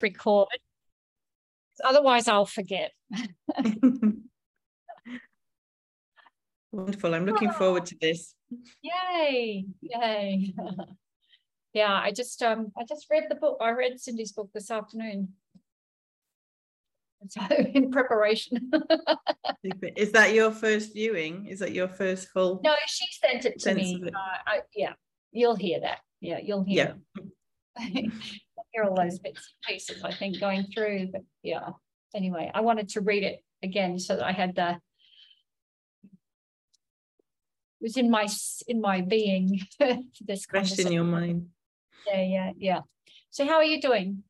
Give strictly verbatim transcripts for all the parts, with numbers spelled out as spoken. record. Otherwise, I'll forget. Wonderful. I'm looking oh, forward to this. Yay. Yay. Yeah, I just um I just read the book. I read Cindy's book this afternoon. So in preparation. Is that your first viewing? Is that your first full? No, she sent it to me. It? Uh, I, yeah, you'll hear that. Yeah, you'll hear. Yeah. Hear all those bits and pieces, I think, going through. But yeah, anyway, I wanted to read it again so that I had the. It was in my in my being. This fresh in your mind. Yeah, yeah, yeah. So, how are you doing?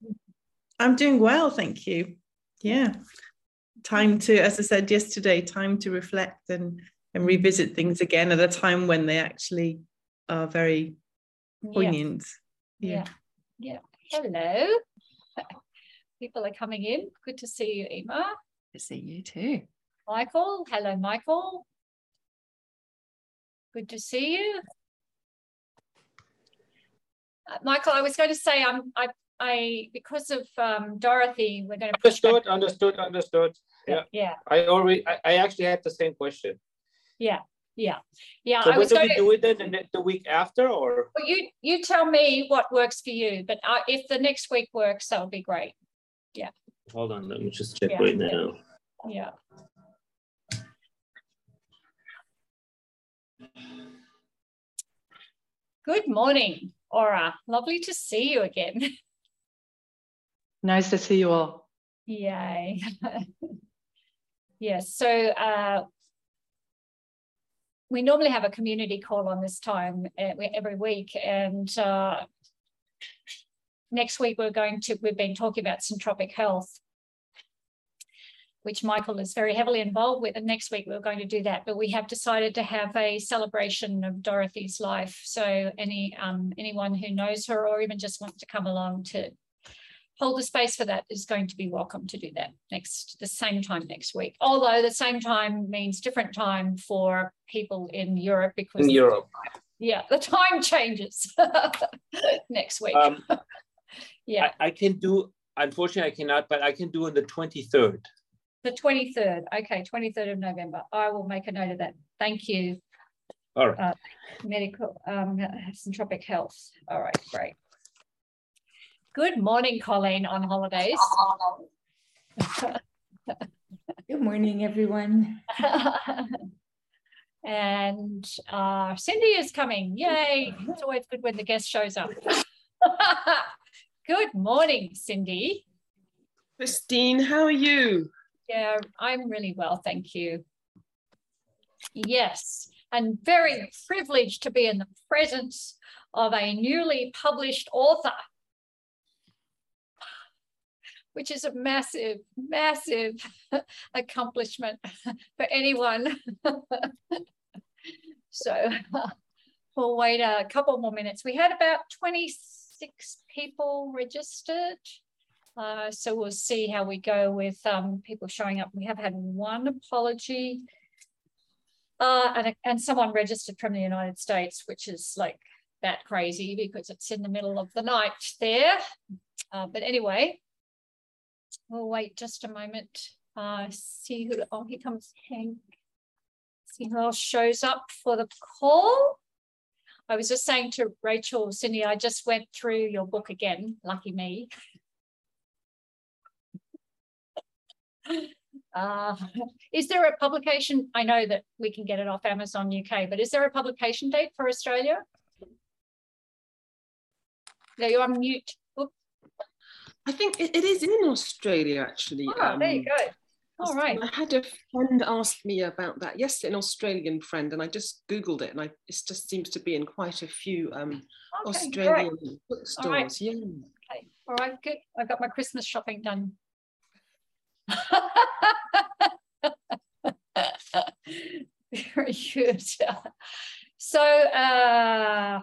I'm doing well, thank you. Yeah, time to, as I said yesterday, time to reflect and and revisit things again at a time when they actually are very poignant. Yeah, yeah. yeah. Hello, people are coming in. Good to see you, Emma. Good to see you too, Michael. Hello, Michael. Good to see you, uh, Michael. I was going to say I'm I. I because of um, Dorothy, we're going to push understood, back. understood, understood. Yeah, yeah. I already, I, I actually had the same question. Yeah, yeah, yeah. So I was do going we to do it then the, the week after, or well, you you tell me what works for you. But uh, if the next week works, that'll be great. Yeah. Hold on, let me just check yeah. right now. Yeah. Good morning, Aura. Lovely to see you again. Nice to see you all. Yay. Yes, so uh, we normally have a community call on this time every week. And uh, next week we're going to, we've been talking about Syntropic Health, which Michael is very heavily involved with. And next week we're going to do that. But we have decided to have a celebration of Dorothy's life. So any um, anyone who knows her or even just wants to come along to hold the space for that is going to be welcome to do that next, the same time next week. Although the same time means different time for people in Europe because in Europe, time, yeah, the time changes next week. Um, yeah, I, I can do. Unfortunately, I cannot, but I can do on the twenty-third. The twenty-third, okay, twenty-third of November. I will make a note of that. Thank you. All right. Uh, medical, um, Centropic Health. All right, great. Good morning, Colleen, on holidays. Good morning, everyone. And uh, Cindy is coming. Yay. It's always good when the guest shows up. Good morning, Cindy. Christine, how are you? Yeah, I'm really well, thank you. Yes, and very privileged to be in the presence of a newly published author, which is a massive, massive accomplishment for anyone. So we'll wait a couple more minutes. We had about twenty-six people registered. Uh, so we'll see how we go with um, people showing up. We have had one apology uh, and, and someone registered from the United States, which is like that crazy because it's in the middle of the night there. Uh, but anyway, we'll wait just a moment. Uh, see who, oh, here comes Hank. See who else shows up for the call. I was just saying to Rachel, Cindy, I just went through your book again, lucky me. Uh, is there a publication? I know that we can get it off Amazon U K, but is there a publication date for Australia? No, you're on mute. Oops. I think it, it is in Australia, actually. Oh, um, there you go. All right. I had a friend ask me about that. Yes, an Australian friend, and I just Googled it, and I, it just seems to be in quite a few um, okay, Australian great. bookstores. All right. Yeah. Okay. All right, good. I got my Christmas shopping done. Very good. So uh,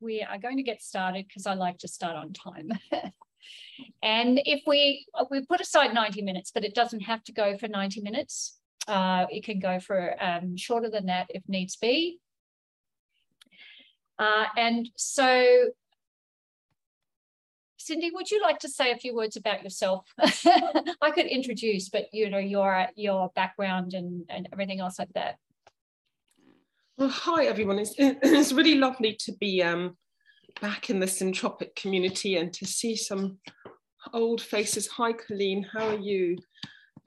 we are going to get started because I like to start on time. And if we we put aside ninety minutes, but it doesn't have to go for ninety minutes. Uh, it can go for um, shorter than that if needs be. Uh, and so Cindy, would you like to say a few words about yourself? I could introduce, but you know, your your background and, and everything else like that. Well, hi everyone. It's it's really lovely to be um back in the Syntropic community and to see some old faces. Hi Colleen, how are you?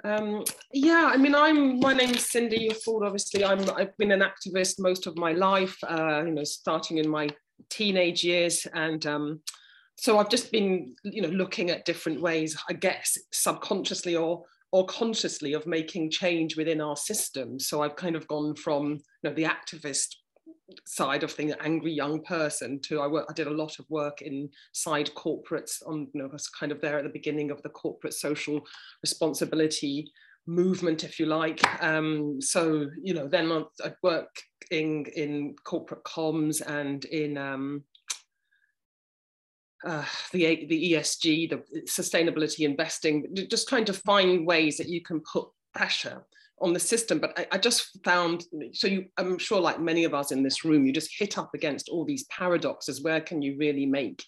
Um, yeah, I mean, I'm. My name's Cindy Ufford. Obviously, I'm. I've been an activist most of my life. Uh, you know, starting in my teenage years, and um, so I've just been, you know, looking at different ways, I guess, subconsciously or or consciously, of making change within our system. So I've kind of gone from, you know, the activist side of things, angry young person, to I work. I did a lot of work inside corporates on, you know, I was kind of there at the beginning of the corporate social responsibility movement, if you like. Um, so, you know, then I'd work in in corporate comms and in um, uh, the the E S G, the sustainability investing, just trying to find ways that you can put pressure on the system. But I, I just found, so you, I'm sure like many of us in this room, you just hit up against all these paradoxes. Where can you really make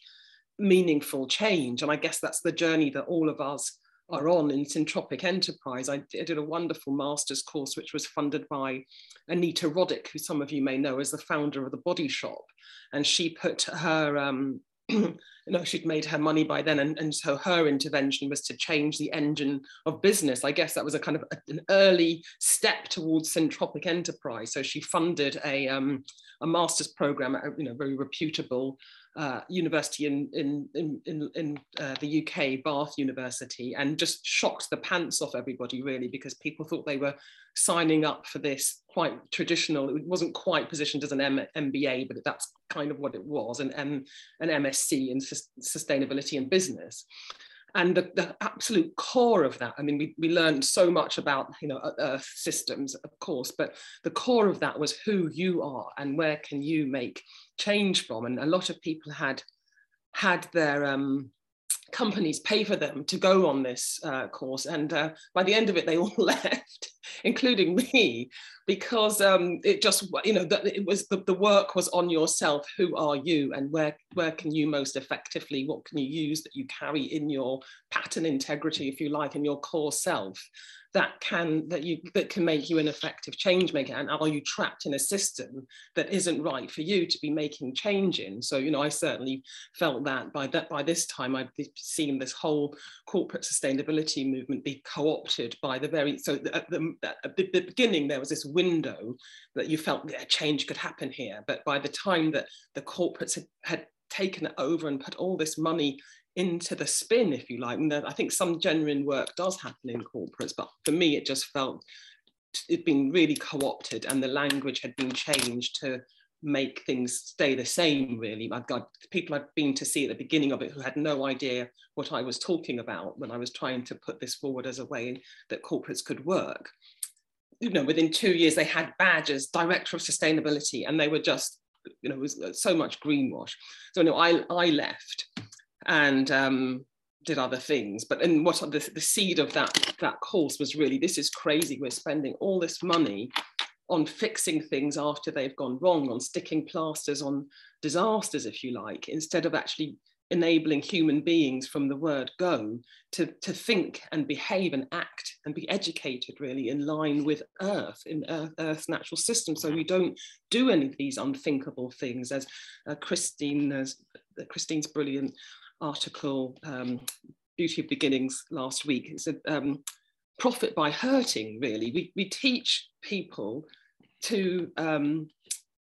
meaningful change? And I guess that's the journey that all of us are on in Centropic Enterprise. I, I did a wonderful master's course, which was funded by Anita Roddick, who some of you may know as the founder of The Body Shop. And she put her, um, you know, she'd made her money by then, and, and so her intervention was to change the engine of business. I guess that was a kind of a, an early step towards Centropic Enterprise. So she funded a um, a master's program at a, you know, very reputable uh, university in in in in, in uh, the U K, Bath University, and just shocked the pants off everybody, really, because people thought they were signing up for this quite traditional. It wasn't quite positioned as an M B A, but that's kind of what it was, an M an M S C in sustainability and business. And the, the absolute core of that, I mean, we, we learned so much about, you know, Earth systems, of course, but the core of that was who you are and where can you make change from. And a lot of people had had their um, companies pay for them to go on this uh, course. And uh, by the end of it, they all left, including me, because um, it just, you know, that it was the, the work was on yourself. Who are you, and where where can you most effectively, what can you use that you carry in your pattern integrity, if you like, in your core self, that can that you that can make you an effective change maker? And are you trapped in a system that isn't right for you to be making change in? So, you know, I certainly felt that by that by this time I've seen this whole corporate sustainability movement be co-opted by the very, so at the, at the beginning there was this window that you felt, yeah, change could happen here, but by the time that the corporates had, had taken it over and put all this money into the spin, if you like, and I think some genuine work does happen in corporates, but for me it just felt it'd been really co-opted and the language had been changed to make things stay the same, really. I've got people I've been to see at the beginning of it who had no idea what I was talking about when I was trying to put this forward as a way that corporates could work. You know, within two years they had badges, Director of Sustainability, and they were just, you know, it was so much greenwash. So no, I I left and um, did other things. But and what the, the seed of that that course was really, this is crazy. We're spending all this money on fixing things after they've gone wrong, on sticking plasters on disasters, if you like, instead of actually enabling human beings from the word go to, to think and behave and act and be educated, really, in line with Earth, in Earth, Earth's natural system. So we don't do any of these unthinkable things, as uh, Christine, as, uh, Christine's brilliant article, um, Beauty of Beginnings, last week. It's a um, profit by hurting, really. We, we teach people to, um,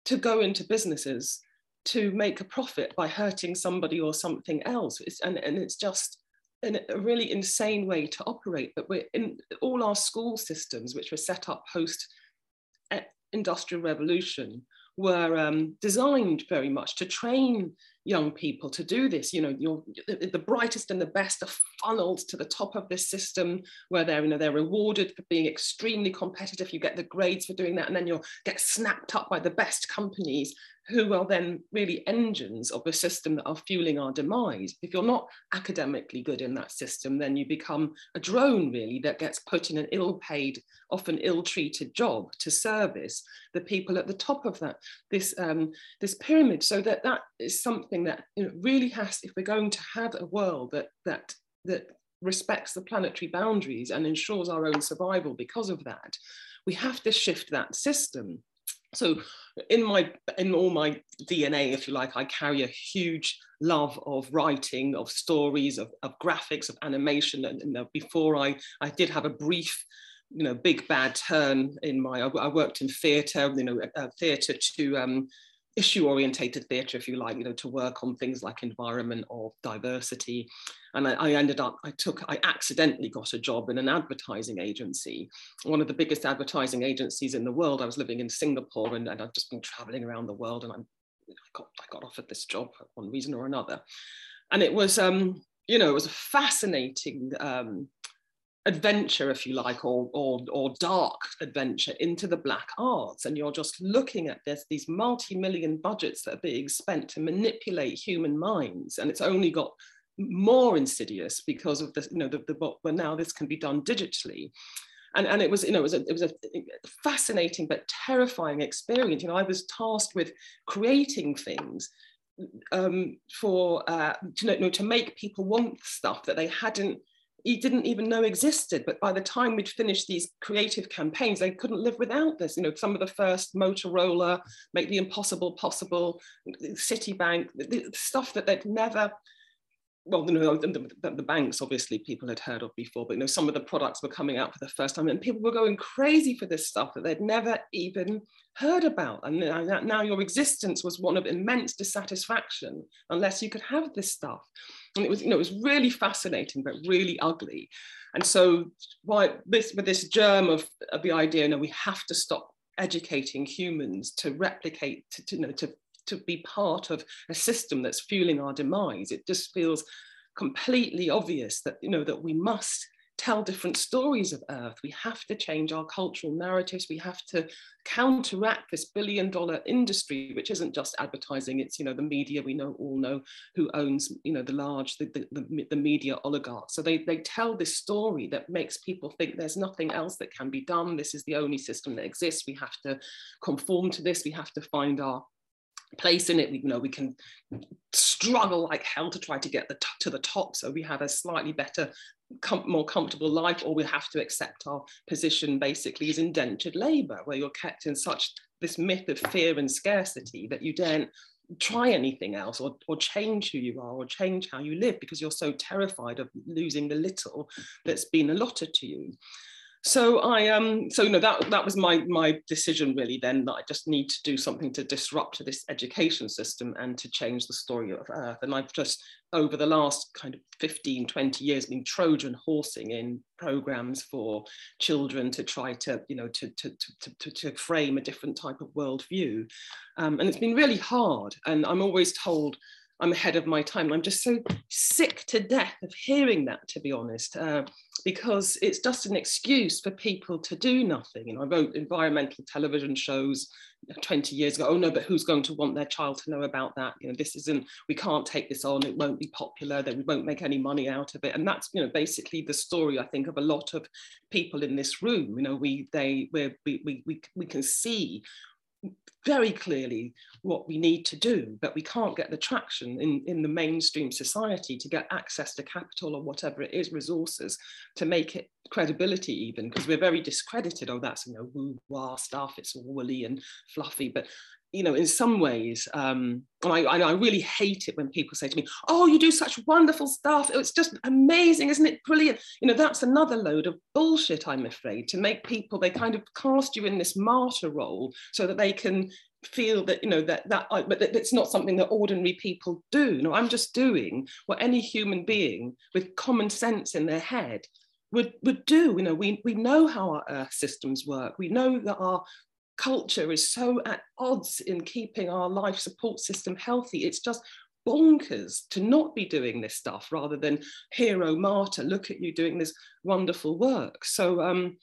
to go into businesses to make a profit by hurting somebody or something else. It's, and, and it's just an, a really insane way to operate. But we're in all our school systems, which were set up post-industrial revolution, were um, designed very much to train young people to do this. You know, you're, the, the brightest and the best are funneled to the top of this system, where they're, you know, they're rewarded for being extremely competitive. You get the grades for doing that, and then you'll get snapped up by the best companies who are then really engines of the system that are fueling our demise. If you're not academically good in that system, then you become a drone, really, that gets put in an ill-paid, often ill-treated job to service the people at the top of that, this, um, this pyramid. So that, that is something that, you know, really has, if we're going to have a world that, that, that respects the planetary boundaries and ensures our own survival because of that, we have to shift that system. So in my, in all my D N A, if you like, I carry a huge love of writing, of stories, of, of graphics, of animation. And, and before I, I did have a brief, you know, big bad turn in my, I, I worked in theatre, you know, uh, theatre to um, issue-orientated theatre, if you like, you know, to work on things like environment or diversity. And I, I ended up, I took, I accidentally got a job in an advertising agency, one of the biggest advertising agencies in the world. I was living in Singapore, and, and I've just been traveling around the world, and I'm, I got, I got offered this job for one reason or another. And it was, um, you know, it was a fascinating um, adventure, if you like, or, or, or dark adventure into the black arts. And you're just looking at this, these multi-million budgets that are being spent to manipulate human minds. And it's only got more insidious because of this, you know, the, the, but now this can be done digitally. And, and it was, you know, it was, a, it was a fascinating but terrifying experience. You know, I was tasked with creating things um, for, uh, to, you know, to make people want stuff that they hadn't, he didn't even know existed. But by the time we'd finished these creative campaigns, they couldn't live without this. You know, some of the first, Motorola, Make the Impossible Possible, Citibank, the stuff that they'd never, well, you know, the, the, the banks, obviously, people had heard of before, but, you know, some of the products were coming out for the first time, and people were going crazy for this stuff that they'd never even heard about. And now your existence was one of immense dissatisfaction unless you could have this stuff. And it was, you know, it was really fascinating, but really ugly. And so, why this, with this germ of, of the idea, you know, we have to stop educating humans to replicate, to, to you know, to to be part of a system that's fueling our demise. It just feels completely obvious that, you know, that we must tell different stories of Earth. We have to change our cultural narratives. We have to counteract this billion dollar industry, which isn't just advertising. It's, you know, the media, we know, all know who owns, you know, the large, the, the, the media oligarchs. So they, they tell this story that makes people think there's nothing else that can be done. This is the only system that exists. We have to conform to this. We have to find our place in it. We, you know, we can struggle like hell to try to get the t to the top, so we have a slightly better, com more comfortable life, or we have to accept our position basically as indentured labour, where you're kept in such this myth of fear and scarcity that you daren't try anything else, or, or change who you are, or change how you live, because you're so terrified of losing the little that's been allotted to you. So I um so you know that that was my my decision, really, then, that I just need to do something to disrupt this education system and to change the story of Earth. And I've just, over the last kind of fifteen, twenty years, been Trojan horsing in programs for children to try to, you know, to to to to, to frame a different type of worldview, um, and it's been really hard. And I'm always told I'm ahead of my time. I'm just so sick to death of hearing that, to be honest, uh, because it's just an excuse for people to do nothing. You know, I wrote environmental television shows twenty years ago. Oh no, but who's going to want their child to know about that? You know, this isn't, we can't take this on. It won't be popular. That we won't make any money out of it. And that's, you know, basically the story, I think, of a lot of people in this room. You know, we, they, we're, we, we, we, we can see very clearly what we need to do, but we can't get the traction in, in the mainstream society to get access to capital or whatever it is, resources, to make it credibility even, because we're very discredited. Oh, that's, you know, woo-wah stuff, it's all woolly and fluffy. But, you know, in some ways, um, and I, I really hate it when people say to me, oh, you do such wonderful stuff. It's just amazing, isn't it? Brilliant. You know, that's another load of bullshit, I'm afraid, to make people, they kind of cast you in this martyr role so that they can feel that, you know, that, that I, but it's not something that ordinary people do. You know, I'm just doing what any human being with common sense in their head would, would do. You know, we, we know how our Earth systems work. We know that our culture is so at odds in keeping our life support system healthy. It's just bonkers to not be doing this stuff rather than hero martyr, look at you doing this wonderful work. So um,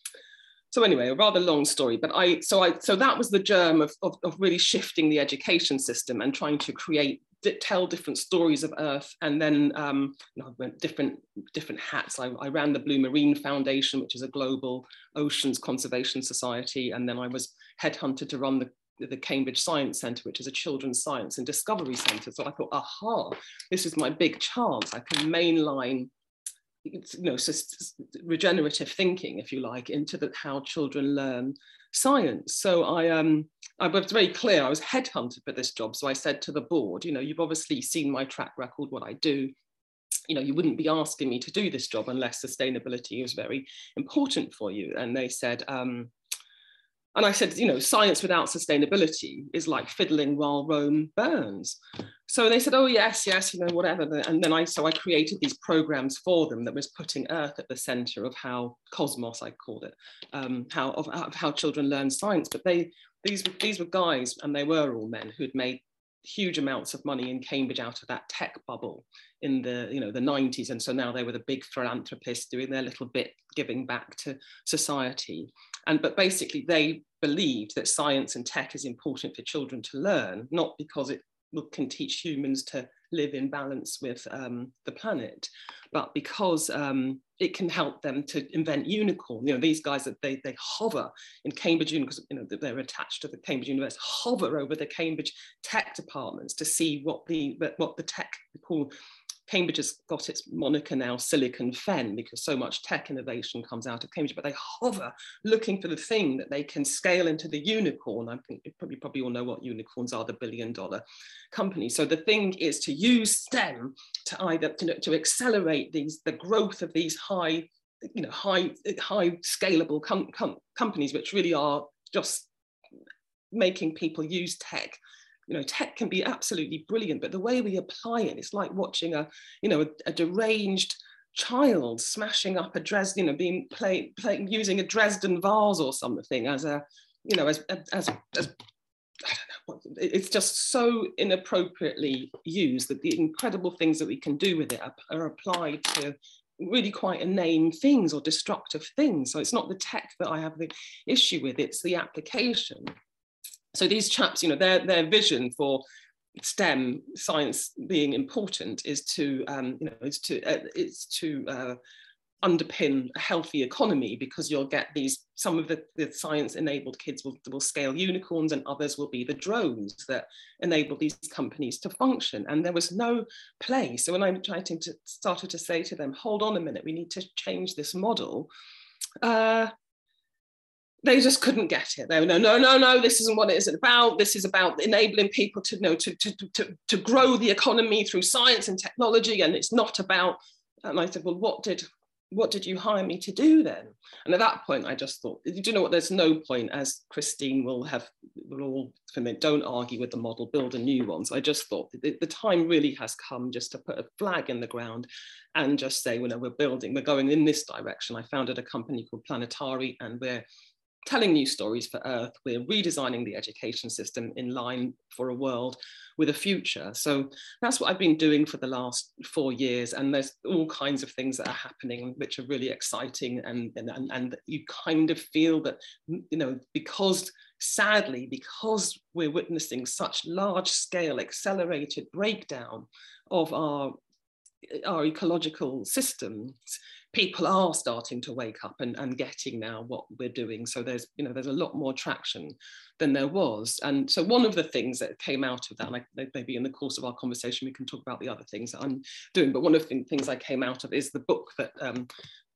So anyway, a rather long story, but I so I so that was the germ of, of, of really shifting the education system and trying to create, tell different stories of Earth. And then um, you know, I went different different hats. I, I ran the Blue Marine Foundation, which is a global oceans conservation society, and then I was headhunted to run the the Cambridge Science Centre, which is a children's science and discovery centre. So I thought, aha, this is my big chance. I can mainline, you know, regenerative thinking, if you like, into the, how children learn science. So I, um, I was very clear, I was headhunted for this job. So I said to the board, you know, you've obviously seen my track record, what I do. You know, you wouldn't be asking me to do this job unless sustainability was very important for you. And they said, um, And I said, you know, science without sustainability is like fiddling while Rome burns. So they said, oh, yes, yes, you know, whatever. And then I, so I created these programs for them that was putting Earth at the center of how cosmos, I called it, um, how, of, of how children learn science. But they, these, these were guys, and they were all men who'd made huge amounts of money in Cambridge out of that tech bubble in the, you know, the nineties. And so now they were the big philanthropists doing their little bit, giving back to society. And, but basically they believed that science and tech is important for children to learn, not because it can teach humans to live in balance with um, the planet, but because um, it can help them to invent unicorn. You know, these guys, that they, they hover in Cambridge, because you know, they're attached to the Cambridge University, hover over the Cambridge tech departments to see what the, what the tech call, Cambridge has got its moniker now, Silicon Fen, because so much tech innovation comes out of Cambridge, but they hover looking for the thing that they can scale into the unicorn. I think you probably, probably all know what unicorns are, the billion dollar company. So the thing is to use STEM to either to, to accelerate these, the growth of these high, you know, high, high scalable com com companies, which really are just making people use tech. You know, tech can be absolutely brilliant, but the way we apply it, it's like watching a, you know, a, a deranged child smashing up a Dresden, you know, being playing, playing, using a Dresden vase or something as a, you know, as, as, as I don't know, it's just so inappropriately used that the incredible things that we can do with it are, are applied to really quite inane things or destructive things. So it's not the tech that I have the issue with, it's the application. So these chaps, you know, their, their vision for STEM science being important is to, um, you know, is to, uh, is to uh, underpin a healthy economy, because you'll get these, some of the, the science-enabled kids will, will scale unicorns, and others will be the drones that enable these companies to function. And there was no play. So when I tried to, started to say to them, hold on a minute, we need to change this model, uh, they just couldn't get it. They were, no, no, no, no, this isn't what it is about. This is about enabling people to, you know, to, to, to, to grow the economy through science and technology, and it's not about, and I said, well, what did, what did you hire me to do then? And at that point, I just thought, do you know what, there's no point, as Christine will have, will all, don't argue with the model, build a new one. So I just thought the, the time really has come just to put a flag in the ground and just say, well, no, we're building, we're going in this direction. I founded a company called Planetari, and we're telling new stories for Earth. We're redesigning the education system in line for a world with a future. So that's what I've been doing for the last four years. And there's all kinds of things that are happening, which are really exciting. And, and, and, and you kind of feel that, you know, because sadly, because we're witnessing such large scale, accelerated breakdown of our our ecological systems, people are starting to wake up and, and getting now what we're doing. So there's, you know, there's a lot more traction than there was. And so one of the things that came out of that, and I, maybe in the course of our conversation, we can talk about the other things that I'm doing, but one of the things I came out of is the book that um,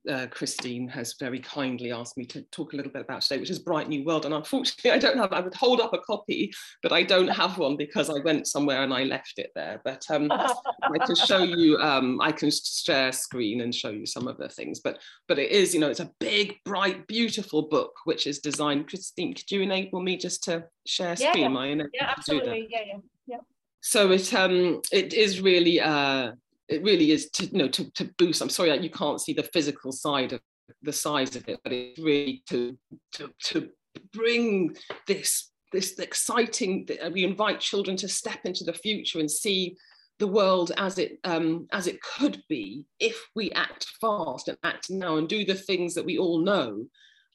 uh, Christine has very kindly asked me to talk a little bit about today, which is Bright New World. And unfortunately I don't have, I would hold up a copy, but I don't have one because I went somewhere and I left it there. But um, I can show you, um, I can share screen and show you some of the things, but but it is, you know, it's a big, bright, beautiful book, which is designed, Christine, could you enable me just to share screen? Yeah, yeah. I enable yeah absolutely, yeah, yeah, yeah. So it, um, it is really, uh, it really is to, you know, to, to boost, I'm sorry you can't see the physical side of the size of it, but it's really to, to, to bring this, this exciting, we invite children to step into the future and see the world as it, um, as it could be if we act fast and act now and do the things that we all know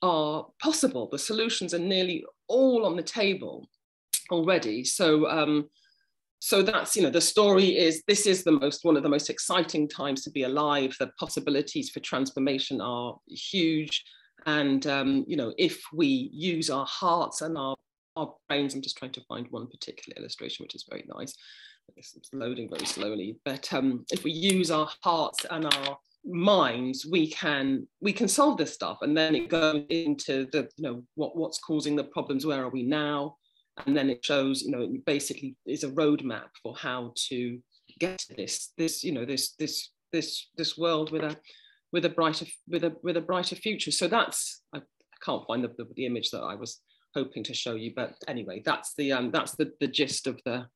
are possible. The solutions are nearly all on the table already. So, um, so that's, you know, the story is, this is the most, one of the most exciting times to be alive. The possibilities for transformation are huge. And, um, you know, if we use our hearts and our, our brains, I'm just trying to find one particular illustration, which is very nice. It's loading very slowly, but um, if we use our hearts and our minds, we can we can solve this stuff. And then it goes into the, you know, what what's causing the problems, where are we now, and then it shows, you know, it basically is a roadmap for how to get to this this you know this this this this world with a with a brighter with a with a brighter future. So that's, I, I can't find the, the the image that I was hoping to show you, but anyway, that's the um that's the the gist of the.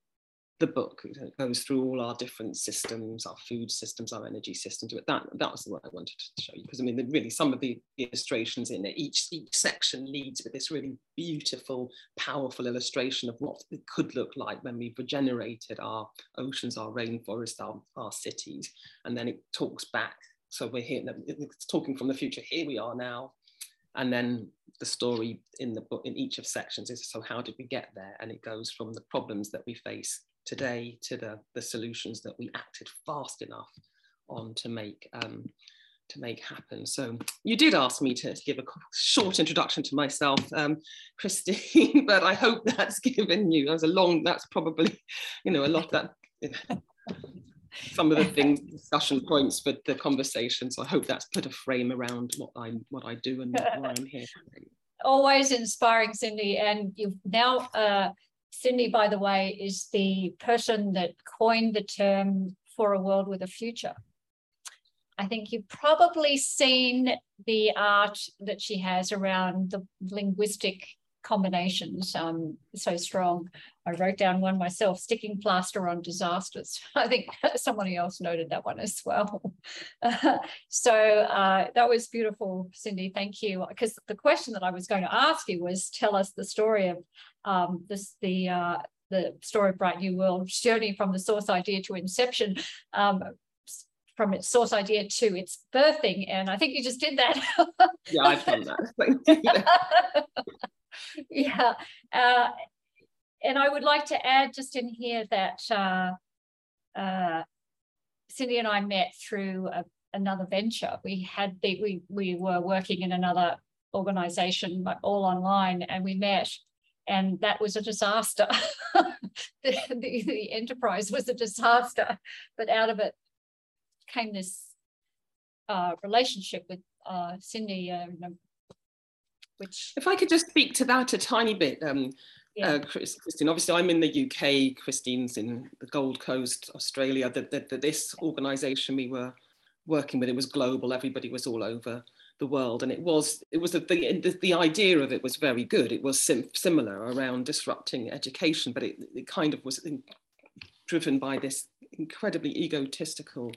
The book. It goes through all our different systems, our food systems, our energy systems. But that, that was what I wanted to show you, because I mean, really, some of the illustrations in it, each each section leads with this really beautiful, powerful illustration of what it could look like when we've regenerated our oceans, our rainforests, our, our cities. And then it talks back. So we're here, it's talking from the future. Here we are now. And then the story in the book, in each of sections, is so how did we get there? And it goes from the problems that we face today to the, the solutions that we acted fast enough on to make um, to make happen. So you did ask me to give a short introduction to myself, um, Christine, but I hope that's given you, that was a long, that's probably, you know, a lot of that, you know, some of the things, discussion points for the conversation. So I hope that's put a frame around what I what I do and why I'm here. Always inspiring, Cindy, and you've now. Uh, Cindy, by the way, is the person that coined the term for a world with a future. I think you've probably seen the art that she has around the linguistic combinations, um, so strong. I wrote down one myself, sticking plaster on disasters. I think somebody else noted that one as well. Uh, so uh, that was beautiful, Cindy, thank you. Because the question that I was going to ask you was, tell us the story of um, this, the uh, the story of Bright New World, journey from the source idea to inception, um, from its source idea to its birthing. And I think you just did that. Yeah, I've done that. Yeah, uh, and I would like to add just in here that uh, uh, Cindy and I met through a, another venture. We had the, we we were working in another organisation, but all online, and we met, and that was a disaster. the, the, the enterprise was a disaster, but out of it came this uh, relationship with uh, Cindy. Uh, Which... If I could just speak to that a tiny bit, um, yeah. uh, Christine. Obviously, I'm in the U K. Christine's in the Gold Coast, Australia. The, the, the, this organisation we were working with, it was global. Everybody was all over the world, and it was it was the the, the idea of it was very good. It was sim similar around disrupting education, but it, it kind of was in, driven by this incredibly egotistical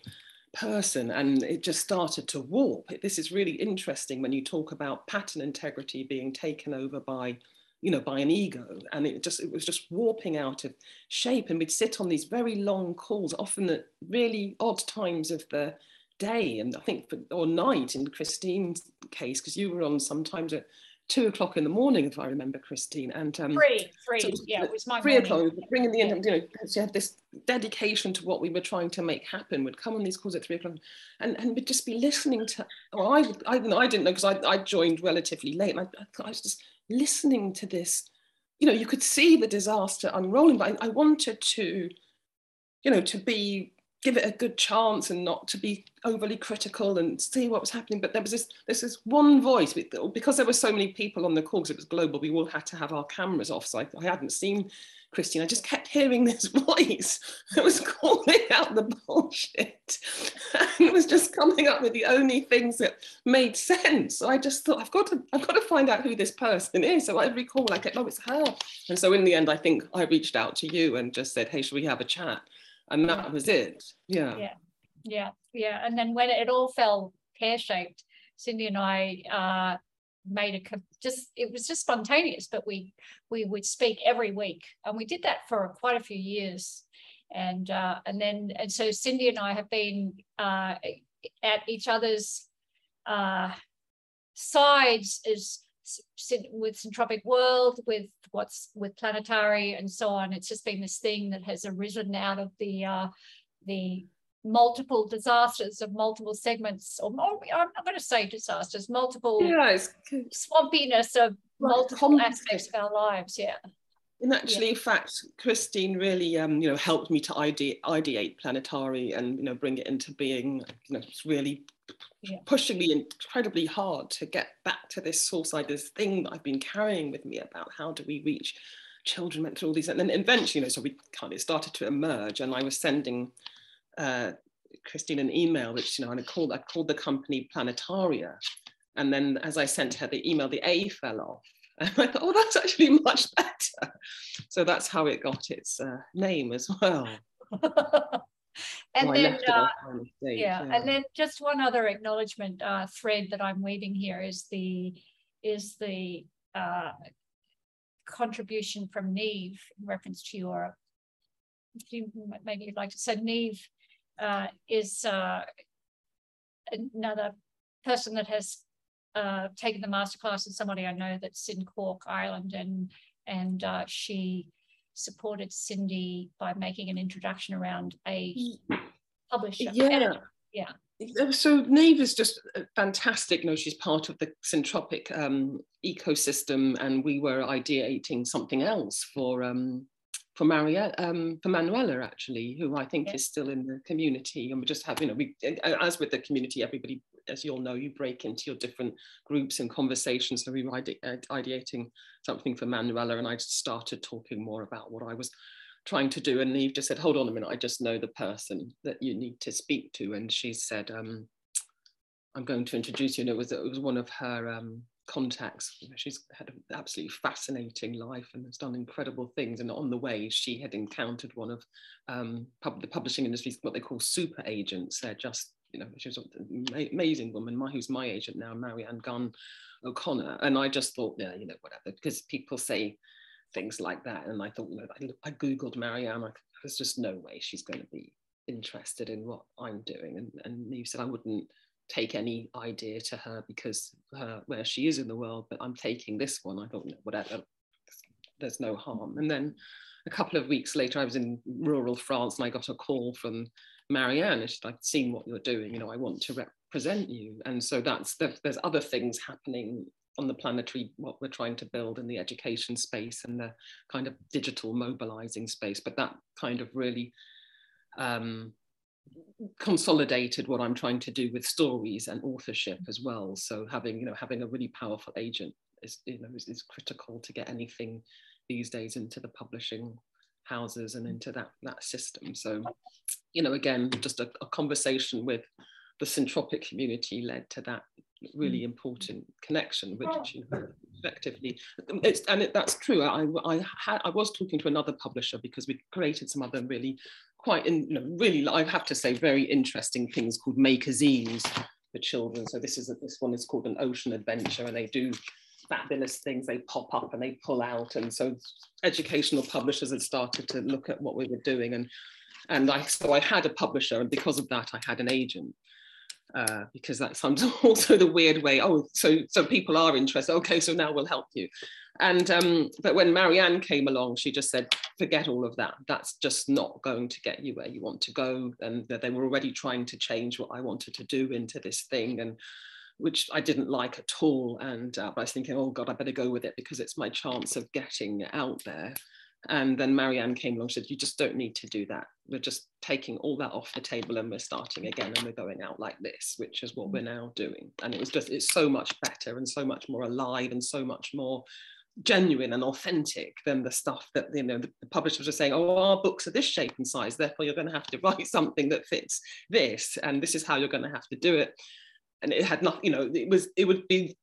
person, and it just started to warp. This is really interesting when you talk about pattern integrity being taken over by, you know, by an ego, and it just it was just warping out of shape. And we'd sit on these very long calls, often at really odd times of the day, and I think for, or night in Christine's case, because you were on sometimes at two o'clock in the morning, if I remember, Christine, and um, three, three, so it was, yeah, it was my three o'clock. Bringing the end, you know, she had this dedication to what we were trying to make happen. Would come on these calls at three o'clock, and and would just be listening to. Well, I I, I didn't know, because I I joined relatively late, and I, I was just listening to this. You know, you could see the disaster unrolling, but I, I wanted to, you know, to be give it a good chance and not to be overly critical and see what was happening. But there was this, this, this one voice, because there were so many people on the call, because it was global, we all had to have our cameras off. So I, I hadn't seen Christine. I just kept hearing this voice that was calling out the bullshit. And it was just coming up with the only things that made sense. So I just thought, I've got to, I've got to find out who this person is. So every call I kept, oh, it's her. And so in the end, I think I reached out to you and just said, hey, should we have a chat? And that was it. Yeah. Yeah. Yeah. Yeah. And then when it all fell pear-shaped, Cindy and I uh, made a just, it was just spontaneous, but we, we would speak every week. And we did that for quite a few years. And, uh, and then, and so Cindy and I have been uh, at each other's uh, sides is with Centropic World, with what's with Planetari and so on. It's just been this thing that has arisen out of the uh, the multiple disasters of multiple segments, or more, I'm not going to say disasters, multiple yeah, swampiness of right, multiple complex. aspects of our lives. Yeah. And actually, yeah. in fact, Christine really, um, you know, helped me to ide ideate Planetari and, you know, bring it into being. You know, it's really yeah. pushing me incredibly hard to get back to this source, like this thing that I've been carrying with me about how do we reach children meant through all these, and then eventually, you know, so we kind of started to emerge. And I was sending uh, Christine an email, which, you know, and I called, I called the company Planetaria, and then as I sent her the email, the A fell off. And I thought, oh, that's actually much better. So that's how it got its uh, name as well. and well, then, uh, on stage, yeah, yeah. And then just one other acknowledgement uh, thread that I'm weaving here is the is the uh, contribution from Niamh in reference to your. If you maybe you'd like to say, so Niamh uh, is uh, another person that has. Uh, taken the masterclass, and somebody I know that's in Cork, Ireland, and and uh, she supported Cindy by making an introduction around a publisher. Yeah, yeah. So Niamh is just fantastic. You know, she's part of the Syntropic um, ecosystem, and we were ideating something else for um, for Marianne, um, for Manuela actually, who I think yeah. is still in the community, and we just have, you know, we as with the community, everybody. As you all know, you break into your different groups and conversations. So we were ide ideating something for Manuela, and I just started talking more about what I was trying to do. And Niamh just said, hold on a minute, I just know the person that you need to speak to. And she said, um, I'm going to introduce you. And it was, it was one of her um, contacts. She's had an absolutely fascinating life and has done incredible things. And on the way, she had encountered one of um, pub the publishing industry's, what they call super agents. They're just, you know, she's an amazing woman, my, who's my agent now, Marianne Gunn O'Connor. And I just thought, yeah, you know, whatever, because people say things like that. And I thought, you know, I, I Googled Marianne, I, there's just no way she's going to be interested in what I'm doing. And, and Niamh said, I wouldn't take any idea to her because her, where she is in the world, but I'm taking this one. I thought, no, whatever, there's no harm. And then a couple of weeks later, I was in rural France and I got a call from Marianne, and she's like, I've seen what you're doing, you know, I want to represent you. And so that's, there's other things happening on the planetary, what we're trying to build in the education space and the kind of digital mobilizing space. But that kind of really um, consolidated what I'm trying to do with stories and authorship as well. So having, you know, having a really powerful agent is, you know, is, is critical to get anything these days into the publishing houses and into that that system. So, you know, again, just a, a conversation with the Syntropic community led to that really important connection, which, you know, effectively, it's, and it, that's true. I I, had, I was talking to another publisher because we created some other really quite, in, you know, really, I have to say, very interesting things called makerzines for children. So this is a, this one is called An Ocean Adventure, and they do fabulous things. They pop up and they pull out, and so educational publishers had started to look at what we were doing, and and I so I had a publisher, and because of that I had an agent, uh, because that's sometimes also the weird way, oh so so people are interested, okay, so now we'll help you. And um, but when Marianne came along, she just said, forget all of that, that's just not going to get you where you want to go. And they were already trying to change what I wanted to do into this thing, and which I didn't like at all. And uh, but I was thinking, oh God, I better go with it because it's my chance of getting out there. And then Marianne came along and said, you just don't need to do that. We're just taking all that off the table and we're starting again, and we're going out like this, which is what we're now doing. And it was just, it's so much better and so much more alive and so much more genuine and authentic than the stuff that, you know, the, the publishers are saying, oh, our books are this shape and size, therefore you're going to have to write something that fits this, and this is how you're going to have to do it. And it had not, you know, it was, it would be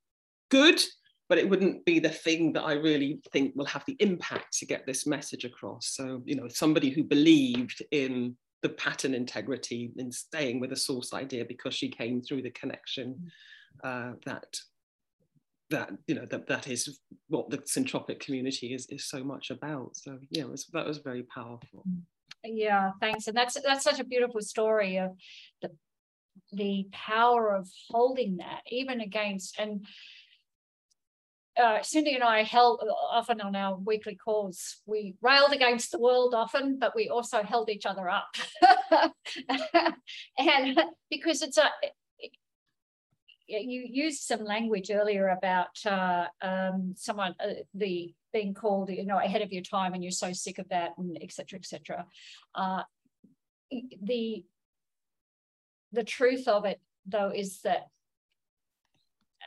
good, but it wouldn't be the thing that I really think will have the impact to get this message across. So, you know, somebody who believed in the pattern integrity and staying with a source idea because she came through the connection uh, that, that, you know, that, that is what the Syntropic community is, is so much about. So yeah, it was, that was very powerful. Yeah, thanks. And that's, that's such a beautiful story of the the power of holding that, even against, and uh, Cindy and I held often on our weekly calls, we railed against the world often, but we also held each other up. And because it's a, you used some language earlier about uh, um, someone, uh, the being called, you know, ahead of your time, and you're so sick of that, and et cetera, et cetera. Uh, the, the truth of it, though, is that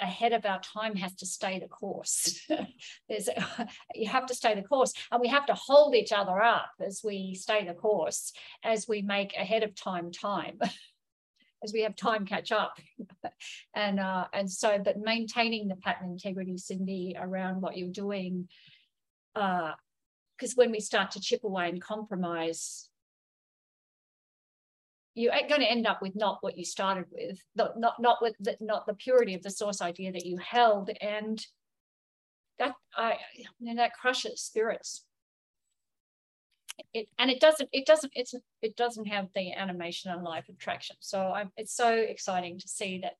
ahead of our time has to stay the course. There's, you have to stay the course, and we have to hold each other up as we stay the course, as we make ahead of time time. As we have time catch up. and uh, and so, but maintaining the pattern integrity, Cindy, around what you're doing, because uh, when we start to chip away and compromise, you're going to end up with not what you started with, not not not with the, not the purity of the source idea that you held, and that I you know, that crushes spirits. It, and it doesn't it doesn't it's it doesn't have the animation and life attraction. So I'm, it's so exciting to see that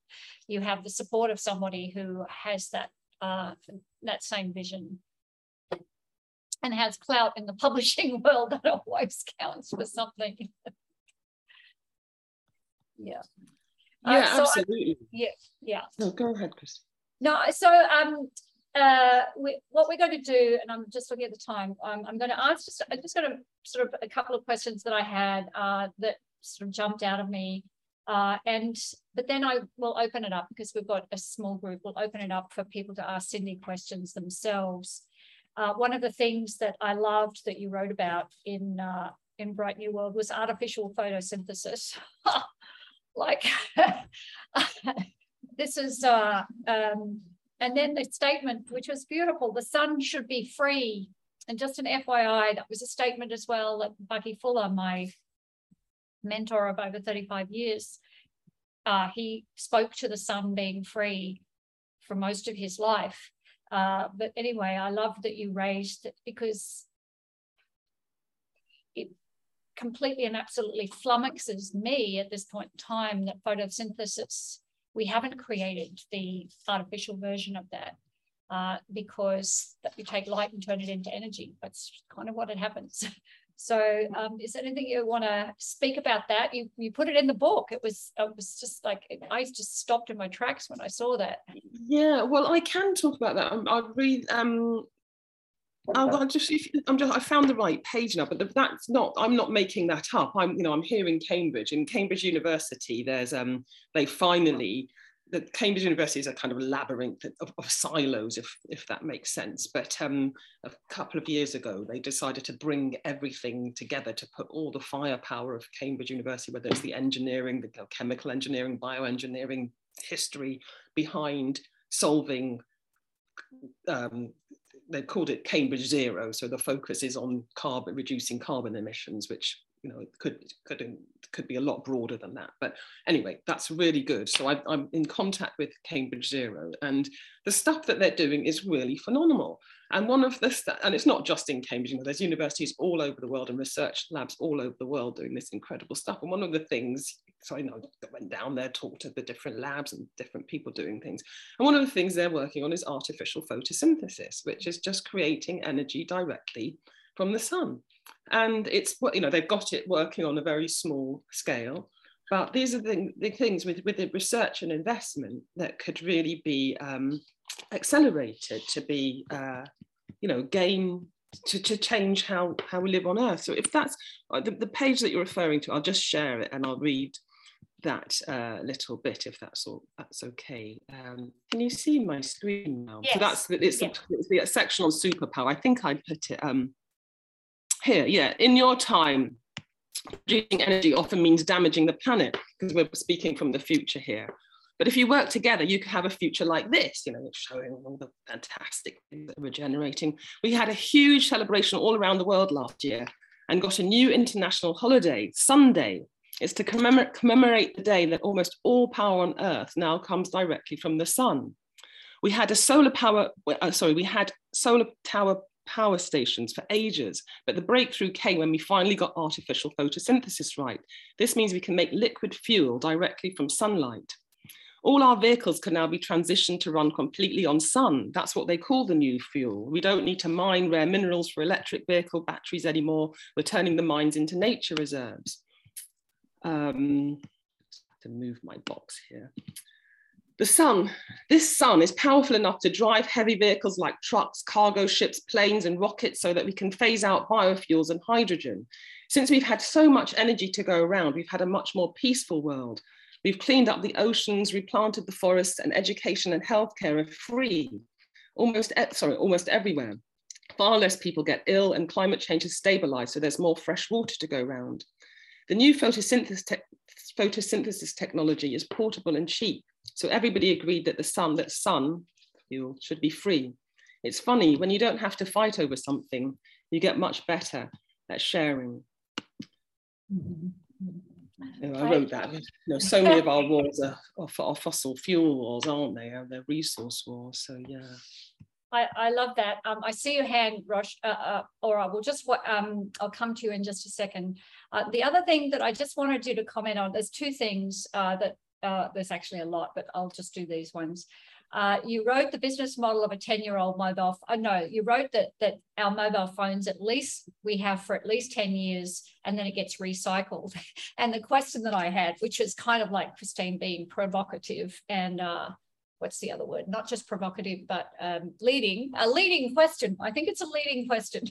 you have the support of somebody who has that uh, that same vision and has clout in the publishing world. That always counts for something. yeah. Yeah, uh, so absolutely. I, yeah, yeah. No, go ahead, Chris. No, so um. Uh, we, what we're going to do, and I'm just looking at the time, I'm, I'm going to ask, just, I'm just going to sort of a couple of questions that I had uh, that sort of jumped out of me. Uh, and, but then I will open it up because we've got a small group. We'll open it up for people to ask Cindy questions themselves. Uh, one of the things that I loved that you wrote about in, uh, in Bright New World was artificial photosynthesis. Like, this is... Uh, um, And then the statement, which was beautiful, the sun should be free. And just an F Y I, that was a statement as well that Bucky Fuller, my mentor of over thirty-five years, uh, he spoke to the sun being free for most of his life. Uh, but anyway, I love that you raised it because it completely and absolutely flummoxes me at this point in time that photosynthesis, we haven't created the artificial version of that uh, because you take light and turn it into energy. That's kind of what it happens. So um, is there anything you want to speak about that? You, you put it in the book. It was, it was just like, I just stopped in my tracks when I saw that. Yeah, well, I can talk about that. I, I read, um, oh, well, just, if, I'm just, I found the right page now, but that's not, I'm not making that up. I'm, you know, I'm here in Cambridge, in Cambridge University, there's, um, they finally, the Cambridge University is a kind of labyrinth of, of silos, if, if that makes sense. But um, a couple of years ago, they decided to bring everything together to put all the firepower of Cambridge University, whether it's the engineering, the chemical engineering, bioengineering, history, behind solving um they called it Cambridge Zero, so the focus is on carbon, reducing carbon emissions, which, you know, could could could be a lot broader than that. But anyway, that's really good. So I, I'm in contact with Cambridge Zero, and the stuff that they're doing is really phenomenal. And one of the and it's not just in Cambridge, you know, there's universities all over the world and research labs all over the world doing this incredible stuff. And one of the things, so I know I went down there, talked to the different labs and different people doing things. And one of the things they're working on is artificial photosynthesis, which is just creating energy directly from the sun. And it's, you know, they've got it working on a very small scale, but these are the, the things with, with the research and investment that could really be um, accelerated to be, uh, you know, gain, to, to change how, how we live on Earth. So if that's the, the page that you're referring to, I'll just share it and I'll read that uh, little bit, if that's all, that's okay. Um, can you see my screen now? Yes. So that's, it's, yeah. It's the section on superpower. I think I put it um, here, yeah, in your time, producing energy often means damaging the planet, because we're speaking from the future here. But if you work together, you could have a future like this, you know, showing all the fantastic things that we're generating. We had a huge celebration all around the world last year and got a new international holiday, Sunday. It's to commemorate, commemorate the day that almost all power on Earth now comes directly from the sun. We had a solar power, uh, sorry, we had solar tower power stations for ages, but the breakthrough came when we finally got artificial photosynthesis right. This means we can make liquid fuel directly from sunlight. All our vehicles can now be transitioned to run completely on sun. That's what they call the new fuel. We don't need to mine rare minerals for electric vehicle batteries anymore. We're turning the mines into nature reserves. Um, to move my box here. The sun, this sun is powerful enough to drive heavy vehicles like trucks, cargo ships, planes and rockets so that we can phase out biofuels and hydrogen. Since we've had so much energy to go around, we've had a much more peaceful world. We've cleaned up the oceans, replanted the forests, and education and healthcare are free, almost, sorry, almost everywhere. Far less people get ill and climate change has stabilized, so there's more fresh water to go around. The new photosynthesis, te photosynthesis technology is portable and cheap. So everybody agreed that the sun, that sun fuel should be free. It's funny, when you don't have to fight over something, you get much better at sharing. Mm-hmm. No, I wrote that. You know, so many of our wars are, are, are fossil fuel wars, aren't they? They're resource wars. So yeah. I, I love that. Um, I see your hand, Rosh. Uh, uh, all right, we'll just. Um, I'll come to you in just a second. Uh, the other thing that I just wanted you to comment on. There's two things uh, that uh, there's actually a lot, but I'll just do these ones. Uh, you wrote the business model of a ten-year-old mobile. Uh, no, you wrote that that our mobile phones, at least we have for at least ten years, and then it gets recycled. And the question that I had, which is kind of like Christine being provocative and uh, what's the other word? Not just provocative, but um, leading. A leading question. I think it's a leading question.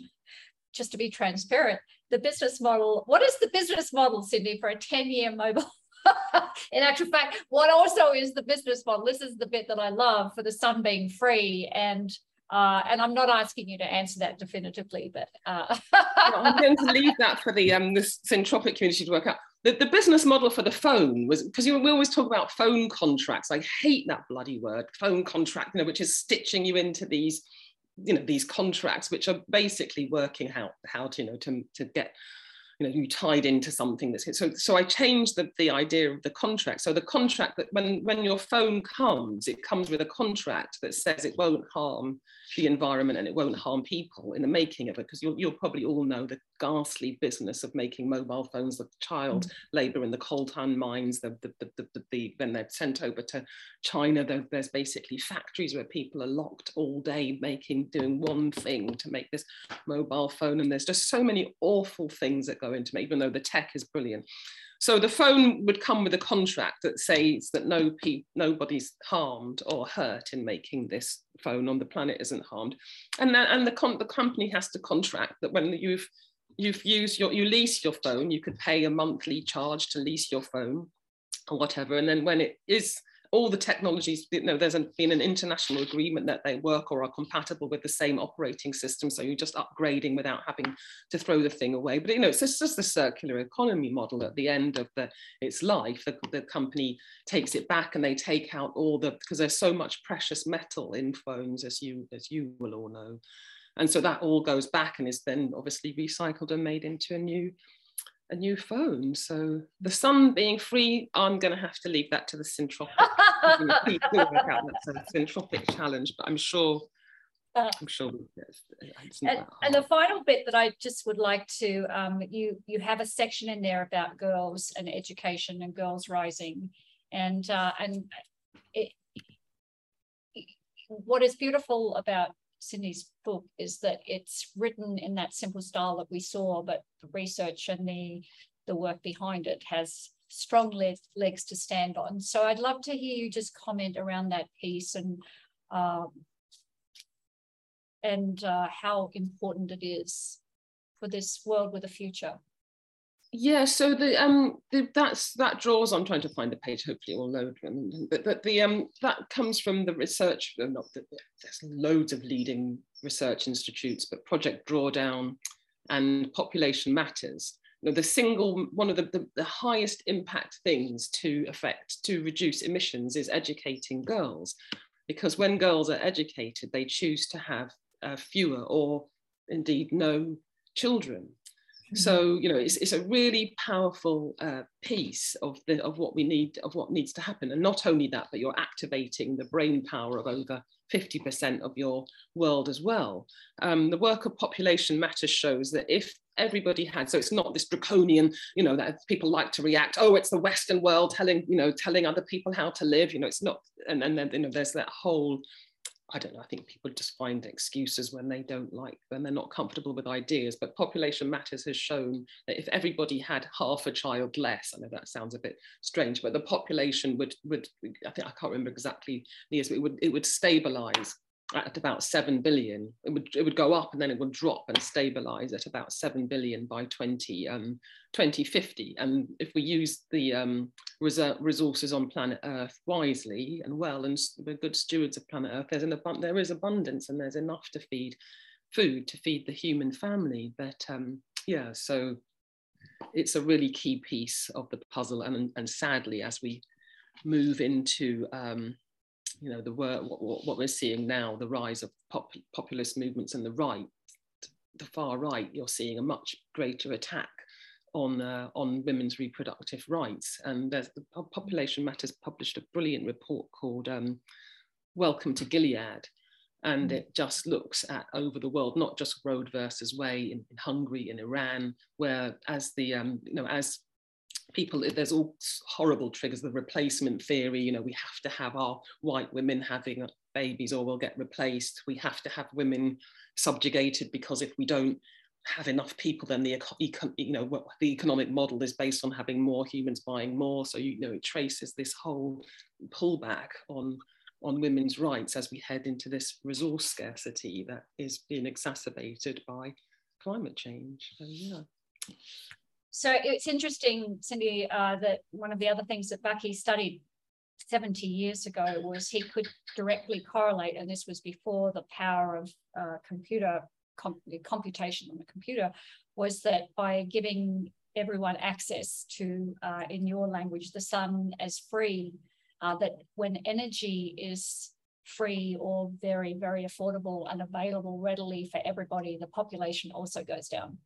Just to be transparent, the business model. What is the business model, Cindy, for a ten-year mobile? In actual fact, what also is the business model? This is the bit that I love, for the sun being free, and uh, and I'm not asking you to answer that definitively, but uh... well, I'm going to leave that for the um, this Syntropic community to work out. The, the business model for the phone was, because we always talk about phone contracts. I hate that bloody word, phone contract, you know, which is stitching you into these, you know, these contracts, which are basically working out how to, you know, to to get. You know, you tied into something that's so. So I changed the, the idea of the contract. So the contract that when when your phone comes, it comes with a contract that says it won't harm the environment and it won't harm people in the making of it. Because you'll you'll probably all know the ghastly business of making mobile phones, the child mm-hmm. labour in the coltan mines. The the the, the, the the when they're sent over to China, there, there's basically factories where people are locked all day making doing one thing to make this mobile phone. And there's just so many awful things that go into me, even though the tech is brilliant. So the phone would come with a contract that says that no pe nobody's harmed or hurt in making this phone, on the planet isn't harmed, and then, and the com the company has to contract that when you've you've used your you lease your phone, you could pay a monthly charge to lease your phone or whatever, and then when it is all the technologies, you know, there's been an international agreement that they work or are compatible with the same operating system. So you're just upgrading without having to throw the thing away. But, you know, it's just, just the circular economy model. At the end of the, its life, the, the company takes it back and they take out all the, because there's so much precious metal in phones, as you, as you will all know. And so that all goes back and is then obviously recycled and made into a new a new phone. So the sun being free, I'm going to have to leave that to the Syntropic. That's a Syntropic challenge, but I'm sure, uh, I'm sure. It's not and, and the final bit that I just would like to, um, you you have a section in there about girls and education and girls rising, and uh, and it, what is beautiful about Cindy's book is that it's written in that simple style that we saw, but the research and the, the work behind it has strong le legs to stand on. So I'd love to hear you just comment around that piece and, um, and uh, how important it is for this world with a future. Yeah, so the um the, that's that draws on trying to find the page. Hopefully, all load. But but the um that comes from the research. Not that there's loads of leading research institutes, but Project Drawdown and Population Matters. You know, the single one of the, the the highest impact things to affect to reduce emissions is educating girls, because when girls are educated, they choose to have uh, fewer or indeed no children. So, you know, it's, it's a really powerful uh, piece of the of what we need, of what needs to happen. And not only that, but you're activating the brain power of over fifty percent of your world as well. Um, the work of Population Matters shows that if everybody had, so it's not this draconian, you know, that people like to react, oh, it's the Western world telling, you know, telling other people how to live, you know, it's not, and, and then, you know, there's that whole, I don't know, I think people just find excuses when they don't like, when they're not comfortable with ideas, but Population Matters has shown that if everybody had half a child less, I know that sounds a bit strange, but the population would, would I think, I can't remember exactly the years, but it would, it would stabilise at about seven billion. It would, it would go up and then it would drop and stabilise at about seven billion by twenty fifty. And if we use the um, resources on planet Earth wisely and well, and we're good stewards of planet Earth, there's an abu- there is abundance and there's enough to feed food, to feed the human family. But um, yeah, so it's a really key piece of the puzzle. And, and sadly, as we move into um, you know, the work, what, what we're seeing now, the rise of pop, populist movements and the right, the far right, you're seeing a much greater attack on uh, on women's reproductive rights. And there's the Population Matters published a brilliant report called um, Welcome to Gilead. And it just looks at over the world, not just Road versus Way in, in Hungary and Iran, where as the, um, you know, as people, there's all horrible triggers, the replacement theory, you know, we have to have our white women having babies or we'll get replaced. We have to have women subjugated because if we don't have enough people, then the, you know, the economic model is based on having more humans buying more. So, you know, it traces this whole pullback on, on women's rights as we head into this resource scarcity that is being exacerbated by climate change. So, yeah. So it's interesting, Cindy, uh, that one of the other things that Bucky studied seventy years ago was he could directly correlate, and this was before the power of uh, computer com computation on the computer, was that by giving everyone access to, uh, in your language, the sun as free, uh, that when energy is free or very, very affordable and available readily for everybody, the population also goes down.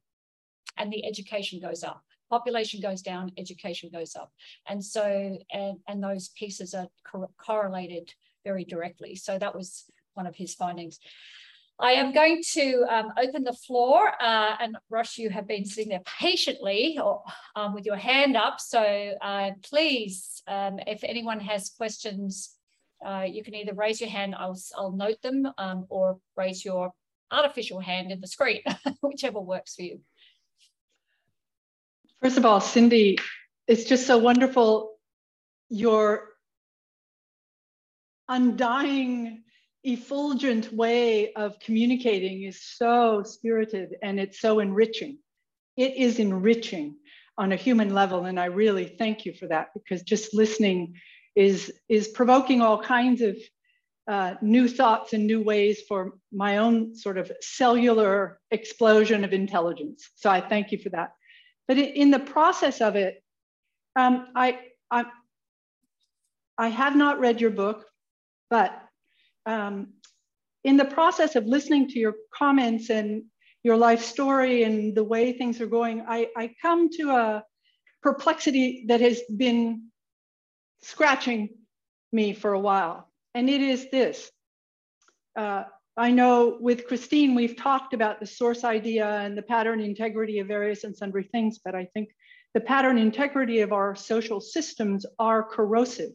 And the education goes up. Population goes down, education goes up. And so, and, and those pieces are co correlated very directly. So that was one of his findings. I am going to um, open the floor. Uh, and Rosh, you have been sitting there patiently or, um, with your hand up. So uh, please, um, if anyone has questions, uh, you can either raise your hand, I'll, I'll note them, um, or raise your artificial hand in the screen, whichever works for you. First of all, Cindy, it's just so wonderful, your undying, effulgent way of communicating is so spirited and it's so enriching. It is enriching on a human level, and I really thank you for that, because just listening is, is provoking all kinds of uh, new thoughts and new ways for my own sort of cellular explosion of intelligence. So I thank you for that. But in the process of it, um, I, I, I have not read your book, but um, in the process of listening to your comments and your life story and the way things are going, I, I come to a perplexity that has been scratching me for a while. And it is this. Uh, I know with Christine, we've talked about the source idea and the pattern integrity of various and sundry things, but I think the pattern integrity of our social systems are corrosive.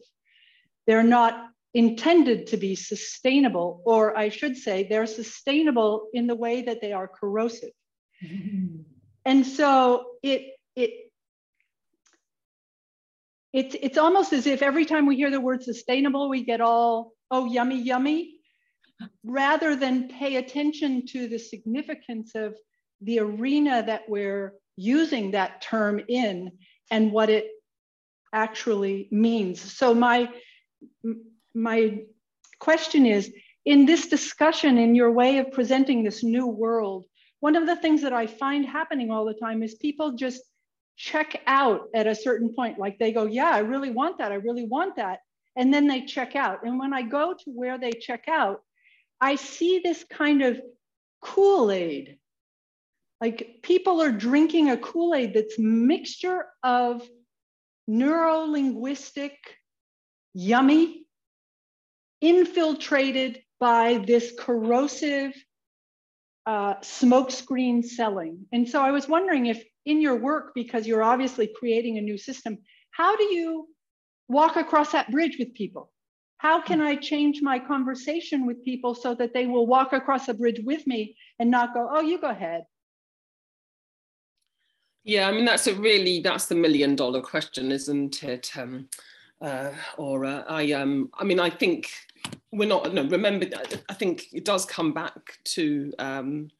They're not intended to be sustainable, or I should say, they're sustainable in the way that they are corrosive. And so it, it, it's, it's almost as if every time we hear the word sustainable, we get all, oh, yummy, yummy, rather than pay attention to the significance of the arena that we're using that term in and what it actually means. So my, my question is, in this discussion, in your way of presenting this new world, one of the things that I find happening all the time is people just check out at a certain point, like they go, yeah, I really want that, I really want that. And then they check out. And when I go to where they check out, I see this kind of Kool-Aid Like, people are drinking a Kool-Aid that's mixture of neuro-linguistic yummy infiltrated by this corrosive uh, smokescreen selling. And so I was wondering if in your work, because you're obviously creating a new system, how do you walk across that bridge with people? How can I change my conversation with people so that they will walk across a bridge with me and not go, oh, you go ahead. Yeah, I mean, that's a really, that's the million dollar question, isn't it, um, uh, Aura? I, um, I mean, I think we're not, no, remember, I think it does come back to um,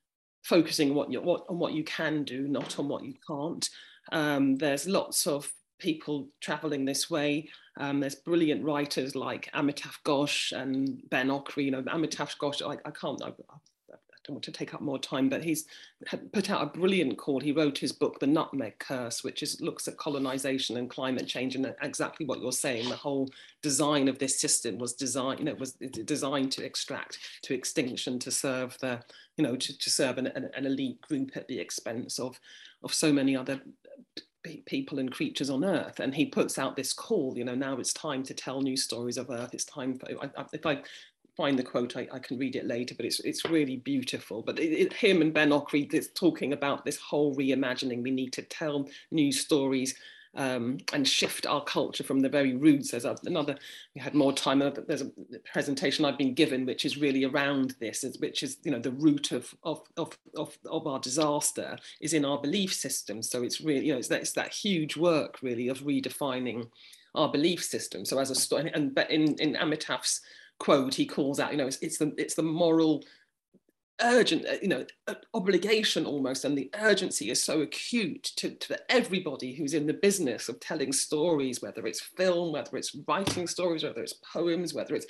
focusing what you're, what, on what you can do, not on what you can't. Um, there's lots of people traveling this way. Um, there's brilliant writers like Amitav Ghosh and Ben Okri. You know, Amitav Ghosh, I, I can't, I, I, don't want to take up more time, but he's put out a brilliant call. He wrote his book, The Nutmeg Curse, which is, looks at colonization and climate change, and exactly what you're saying. The whole design of this system was designed, you know, was designed to extract, to extinction, to serve the, you know, to, to serve an, an, an elite group at the expense of, of so many other people and creatures on Earth. And he puts out this call, you know, now it's time to tell new stories of Earth. It's time for, I, I, if I, find the quote, I, I can read it later, but it's it's really beautiful. But it, it, him and Ben Okri is talking about this whole reimagining. We need to tell new stories um, and shift our culture from the very roots. There's another, we had more time, there's a presentation I've been given, which is really around this, which is, you know, the root of, of, of, of, of our disaster is in our belief system. So it's really, you know, it's that, it's that huge work really of redefining our belief system. So as a story, and in, in Amitav's quote, he calls out, you know, it's, it's the it's the moral urgent, you know, obligation almost, and the urgency is so acute to, to everybody who's in the business of telling stories, whether it's film, whether it's writing stories, whether it's poems, whether it's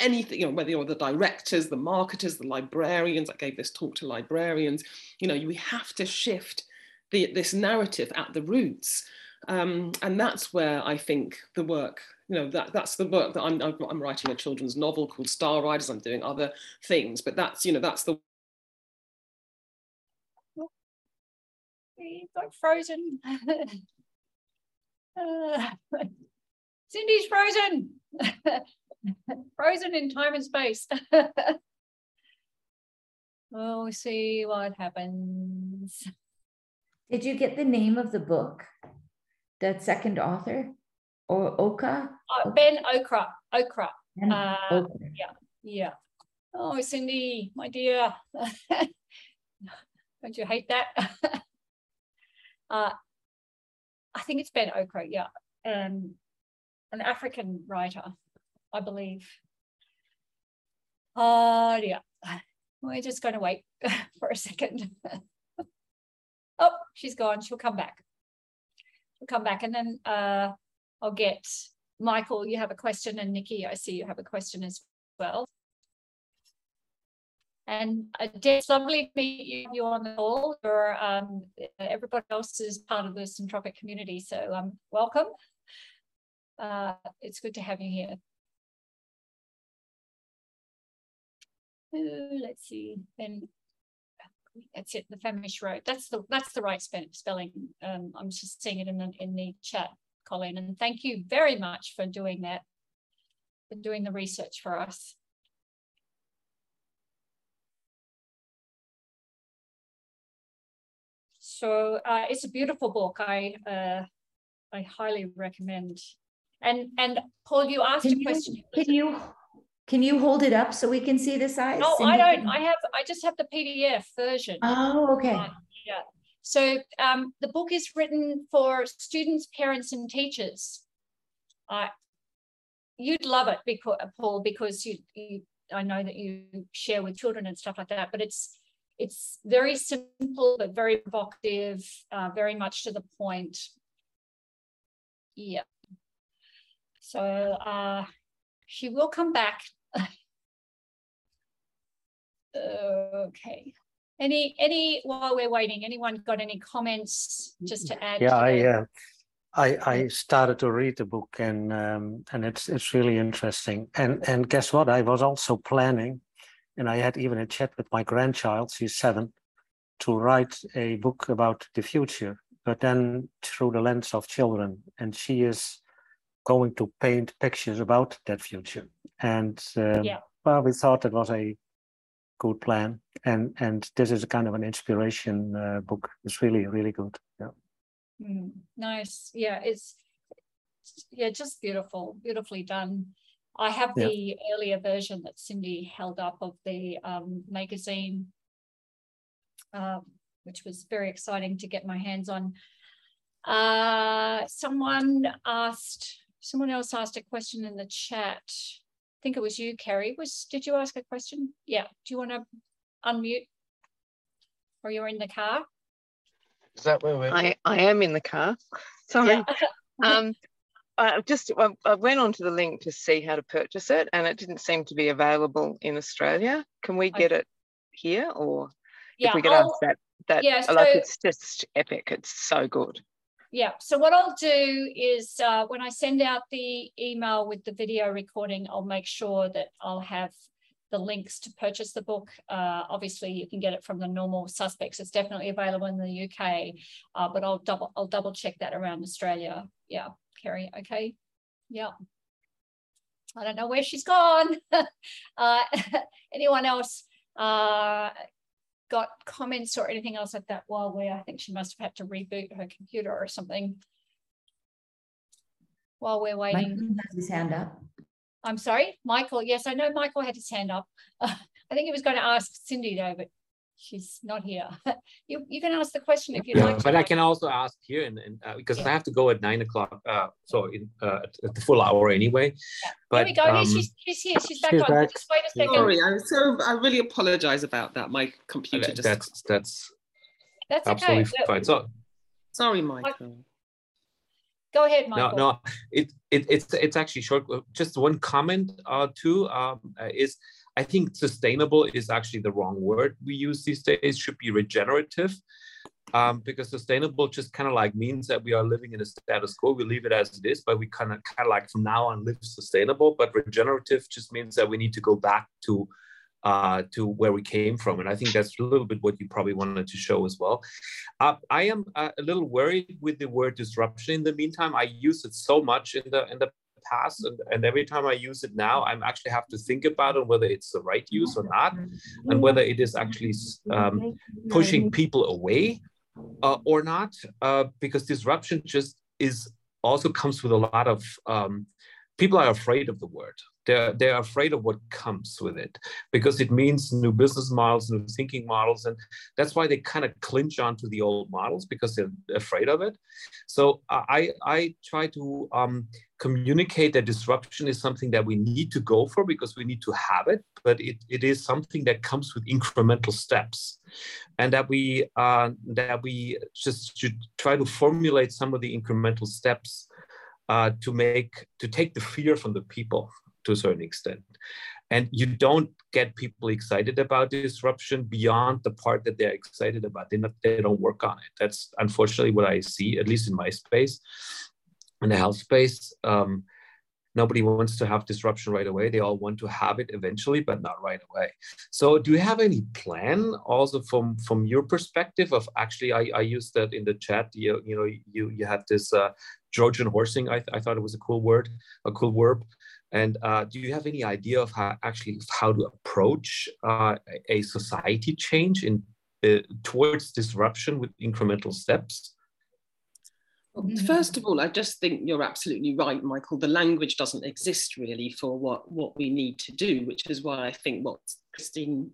anything, you know, whether you're the directors, the marketers, the librarians. I gave this talk to librarians. You know, we have to shift the, this narrative at the roots. Um, and that's where I think the work, you know, that, that's the work that I'm, I'm writing a children's novel called Star Riders. I'm doing other things, but that's, you know, that's the. Oh, please, I'm frozen. uh, Cindy's frozen. Frozen in time and space. We'll see what happens. Did you get the name of the book? That second author, or Oka? Uh, Ben Okra, Okra. Ben uh, Okra. Yeah, yeah. Oh, Cindy, my dear. Don't you hate that? uh, I think it's Ben Okra, yeah. Um, an African writer, I believe. Oh, dear. We're just going to wait for a second. Oh, she's gone. She'll come back. come back and then uh, I'll get Michael, you have a question, and Nikki, I see you have a question as well. And Deb, it's lovely to meet you, you're on the call, you're, um, everybody else is part of the Syntropic community, so um, welcome. Uh, it's good to have you here. Ooh, let's see, then that's it, The Famished Road. That's the that's the right spelling. Um, I'm just seeing it in the in the chat, Colleen. And thank you very much for doing that, for doing the research for us. So uh, it's a beautiful book. I uh, I highly recommend. And and Paul, you asked can a question. You, can you? Can you hold it up so we can see the size? No, I don't. I have. I just have the P D F version. Oh, okay. Uh, yeah. So um, the book is written for students, parents, and teachers. I, uh, you'd love it, because Paul, because you, you, I know that you share with children and stuff like that. But it's, it's very simple but very provocative, uh, very much to the point. Yeah. So. Uh, She will come back. Okay. Any, any, while we're waiting, anyone got any comments just to add? Yeah, to I, uh, I, I started to read the book, and um, and it's it's really interesting. And and guess what? I was also planning, and I had even a chat with my grandchild. She's seven, to write a book about the future, but then through the lens of children. And she is going to paint pictures about that future. And um, yeah. well, we thought that was a good plan. And and this is a kind of an inspiration uh, book. It's really, really good. Yeah. Mm, nice. Yeah, it's yeah, just beautiful, beautifully done. I have yeah. the earlier version that Cindy held up of the um, magazine, uh, which was very exciting to get my hands on. Uh, someone asked, someone else asked a question in the chat. I think it was you, Kerry. Was, did you ask a question? Yeah. Do you want to unmute? Or you're in the car? Is that where we're? I, I am in the car. Sorry. Yeah. um, I just I went onto the link to see how to purchase it, and it didn't seem to be available in Australia. Can we get okay. it here, or yeah, if we could ask that? That yeah, so, like it's just epic. It's so good. Yeah. So what I'll do is uh, when I send out the email with the video recording, I'll make sure that I'll have the links to purchase the book. Uh, obviously, you can get it from the normal suspects. It's definitely available in the U K, uh, but I'll double I'll double check that around Australia. Yeah. Kerry, okay, yeah. I don't know where she's gone. uh, anyone else uh, got comments or anything else like that while we, I think she must have had to reboot her computer or something while we're waiting. Has his hand up. I'm sorry, Michael. Yes, I know Michael had his hand up. Uh, I think he was going to ask Cindy though, but she's not here. You you can ask the question if you yeah, like. But I can also ask here, and uh, because yeah. I have to go at nine o'clock, uh, so in, uh, at the full hour anyway. Yeah. But, there we go. Um, she's, she's here. She's back she's on. Back. Just wait a second. Sorry, I'm so. I really apologize about that. My computer that, just. That's that's. That's absolutely okay. fine. So, sorry, Michael. Go ahead, Michael. No, no. It it it's it's actually short. Just one comment or uh, two um, is. I think sustainable is actually the wrong word we use these days. It should be regenerative, um, because sustainable just kind of like means that we are living in a status quo. We leave it as it is, but we kind of kind of like from now on live sustainable. But regenerative just means that we need to go back to uh, to where we came from. And I think that's a little bit what you probably wanted to show as well. Uh, I am a little worried with the word disruption. In the meantime, I use it so much in the in the past, and, and every time I use it now, I actually have to think about it, whether it's the right use or not, and whether it is actually um, pushing people away uh, or not, uh, because disruption just is also comes with a lot of, um, people are afraid of the word. They're, they're afraid of what comes with it, because it means new business models, new thinking models. And that's why they kind of clinch onto the old models, because they're afraid of it. So I, I try to um, communicate that disruption is something that we need to go for, because we need to have it. But it, it is something that comes with incremental steps, and that we uh, that we just should try to formulate some of the incremental steps uh, to make to take the fear from the people, to a certain extent. And you don't get people excited about disruption beyond the part that they're excited about. They, not, they don't work on it. That's unfortunately what I see, at least in my space, in the health space. Um, nobody wants to have disruption right away. They all want to have it eventually, but not right away. So do you have any plan also from, from your perspective of actually, I, I used that in the chat, you, you know, you, you had this uh, Trojan horsing. I, I thought it was a cool word, a cool verb. And uh, do you have any idea of how actually how to approach uh, a society change in uh, towards disruption with incremental steps? Well, first of all, I just think you're absolutely right, Michael. The language doesn't exist really for what, what we need to do, which is why I think what Christine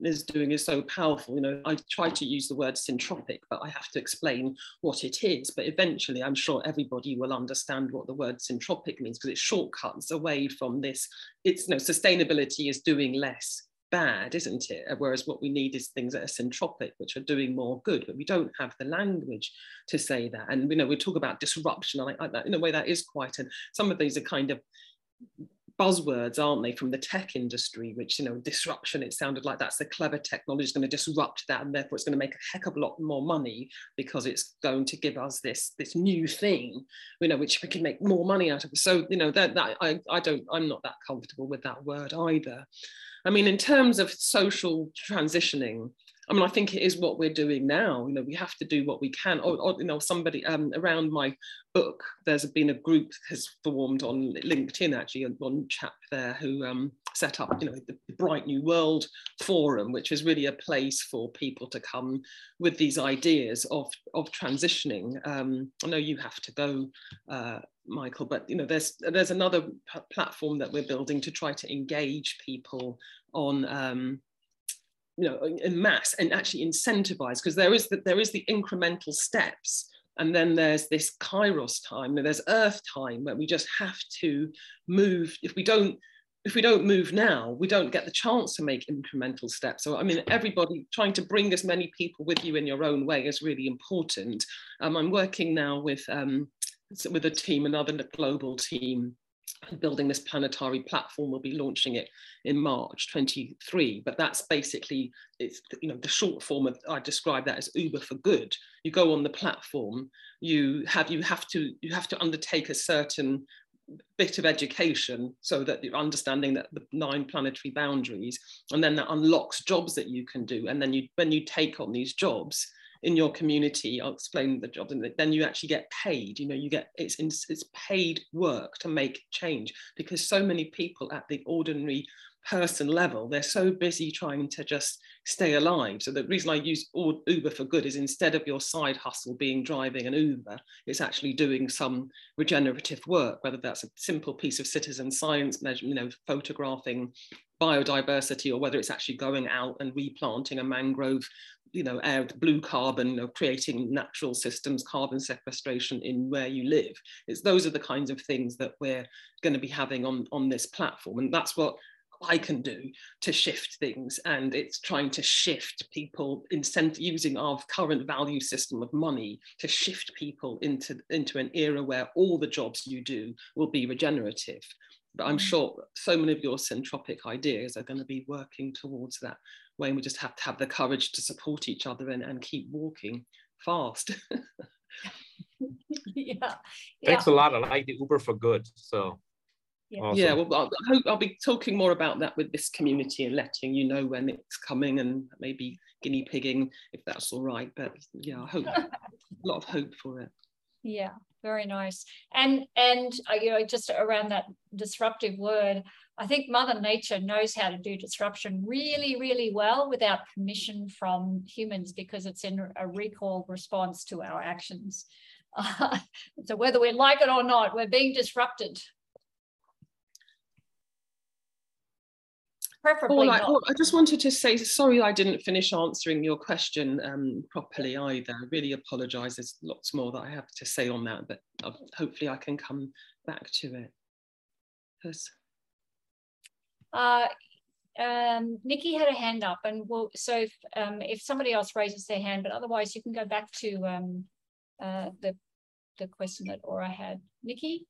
is doing is so powerful. You know, I try to use the word syntropic, but I have to explain what it is. But eventually, I'm sure everybody will understand what the word syntropic means, because it shortcuts away from this. It's, you know, sustainability is doing less bad, isn't it? Whereas what we need is things that are syntropic, which are doing more good, but we don't have the language to say that. And, you know, we talk about disruption, and I, I, in a way that is quite, and some of these are kind of buzzwords, aren't they, from the tech industry, which, you know, disruption, it sounded like that's the clever technology is going to disrupt that, and therefore it's going to make a heck of a lot more money, because it's going to give us this this new thing, you know, which we can make more money out of. So, you know, that, that I, I don't, I'm not that comfortable with that word either. I mean, in terms of social transitioning, I mean, I think it is what we're doing now. You know, we have to do what we can. Or, or you know, somebody um, around my book, there's been a group has formed on LinkedIn, actually, one chap there who um, set up, you know, the Bright New World Forum, which is really a place for people to come with these ideas of, of transitioning. Um, I know you have to go, uh, Michael, but, you know, there's, there's another platform that we're building to try to engage people on, um, you know, in mass, and actually incentivize, because there is the, there is the incremental steps, and then there's this Kairos time, and there's Earth time, where we just have to move. If we don't, if we don't move now, we don't get the chance to make incremental steps. So I mean, everybody trying to bring as many people with you in your own way is really important. Um, I'm working now with um, with a team, another global team, building this Planetari platform. We'll be launching it in March twenty-three, but that's basically, it's, you know, the short form of, I describe that as Uber for good. You go on the platform, you have, you have to, you have to undertake a certain bit of education so that you're understanding that the nine planetary boundaries, and then that unlocks jobs that you can do. And then you, when you take on these jobs in your community, I'll explain the job, and then you actually get paid. You know, you get, it's it's paid work to make change, because so many people at the ordinary person level, they're so busy trying to just stay alive. So the reason I use Uber for good is, instead of your side hustle being driving an Uber, it's actually doing some regenerative work, whether that's a simple piece of citizen science measurement, you know, photographing biodiversity, or whether it's actually going out and replanting a mangrove, you know, air, blue carbon, you know, creating natural systems, carbon sequestration in where you live. It's, those are the kinds of things that we're going to be having on, on this platform. And that's what I can do to shift things. And it's trying to shift people, incent using our current value system of money to shift people into, into an era where all the jobs you do will be regenerative. But I'm sure so many of your syntropic ideas are going to be working towards that way. We just have to have the courage to support each other and, and keep walking fast. Yeah. Thanks a lot. I like the Uber for good. So yeah, awesome. Yeah, well, I'll, I hope I'll be talking more about that with this community and letting you know when it's coming, and maybe guinea pigging if that's all right. But yeah, I hope a lot of hope for it. Yeah, very nice. And and you know, just around that disruptive word, I think Mother Nature knows how to do disruption really, really well without permission from humans, because it's in a recall response to our actions. Uh, so whether we like it or not, we're being disrupted. Preferably not. I just wanted to say, sorry I didn't finish answering your question um, properly either. I really apologise. There's lots more that I have to say on that, but I'll, hopefully I can come back to it. Yes. Uh, um, Nikki had a hand up, and we'll, so if, um, if somebody else raises their hand, but otherwise you can go back to um, uh, the, the question that Aura had. Nikki?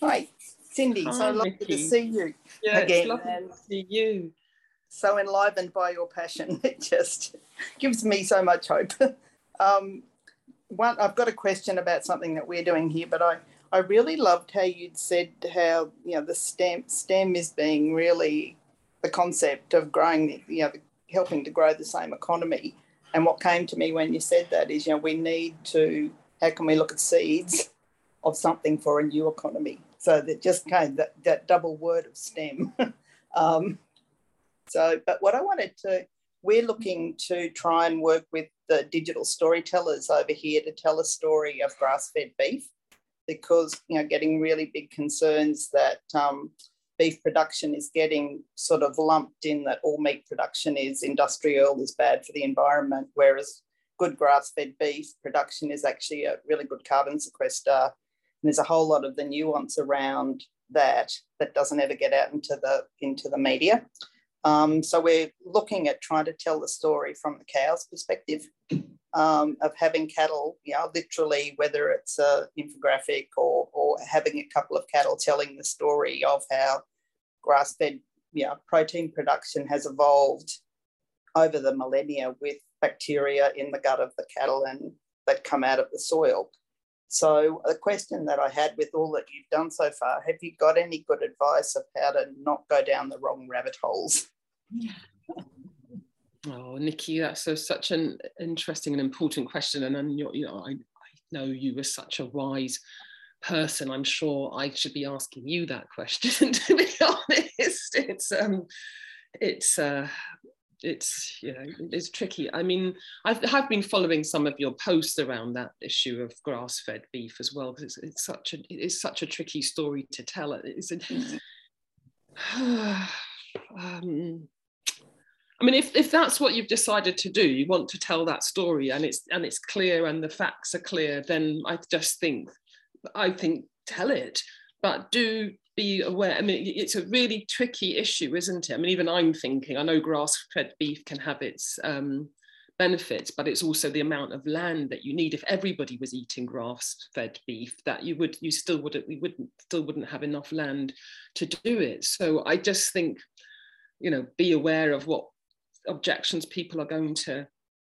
Hi, Cindy. Hi, so lovely Nikki. To see you yeah, again. It's lovely and to see you. So enlivened by your passion. It just gives me so much hope. um, one, I've got a question about something that we're doing here, but I I really loved how you'd said how, you know, the STEM, STEM is being really the concept of growing, you know, helping to grow the same economy. And what came to me when you said that is, you know, we need to, how can we look at seeds of something for a new economy? So that just came, that, that double word of STEM. um, so, but what I wanted to, we're looking to try and work with the digital storytellers over here to tell a story of grass-fed beef, because, you know, getting really big concerns that um, beef production is getting sort of lumped in that all meat production is industrial, is bad for the environment, whereas good grass-fed beef production is actually a really good carbon sequester. And there's a whole lot of the nuance around that that doesn't ever get out into the, into the media. Um, so we're looking at trying to tell the story from the cow's perspective. Um, of having cattle, you know, literally, whether it's an infographic or, or having a couple of cattle telling the story of how grass-fed, you know, protein production has evolved over the millennia with bacteria in the gut of the cattle and that come out of the soil. So the question that I had with all that you've done so far, have you got any good advice of how to not go down the wrong rabbit holes? Yeah. Oh, Nikki, that's a, such an interesting and important question. And, and you know, I, I know you were such a wise person. I'm sure I should be asking you that question. To be honest, it's um, it's uh, it's you know, it's tricky. I mean, I've have been following some of your posts around that issue of grass-fed beef as well, because it's, it's such a it's such a tricky story to tell. It's a, um. I mean, if, if that's what you've decided to do, you want to tell that story, and it's and it's clear and the facts are clear, then I just think, I think tell it, but do be aware. I mean, it's a really tricky issue, isn't it? I mean, even I'm thinking, I know grass-fed beef can have its um, benefits, but it's also the amount of land that you need. If everybody was eating grass-fed beef, that you would, you still wouldn't, we wouldn't, still wouldn't have enough land to do it. So I just think, you know, be aware of what objections people are going to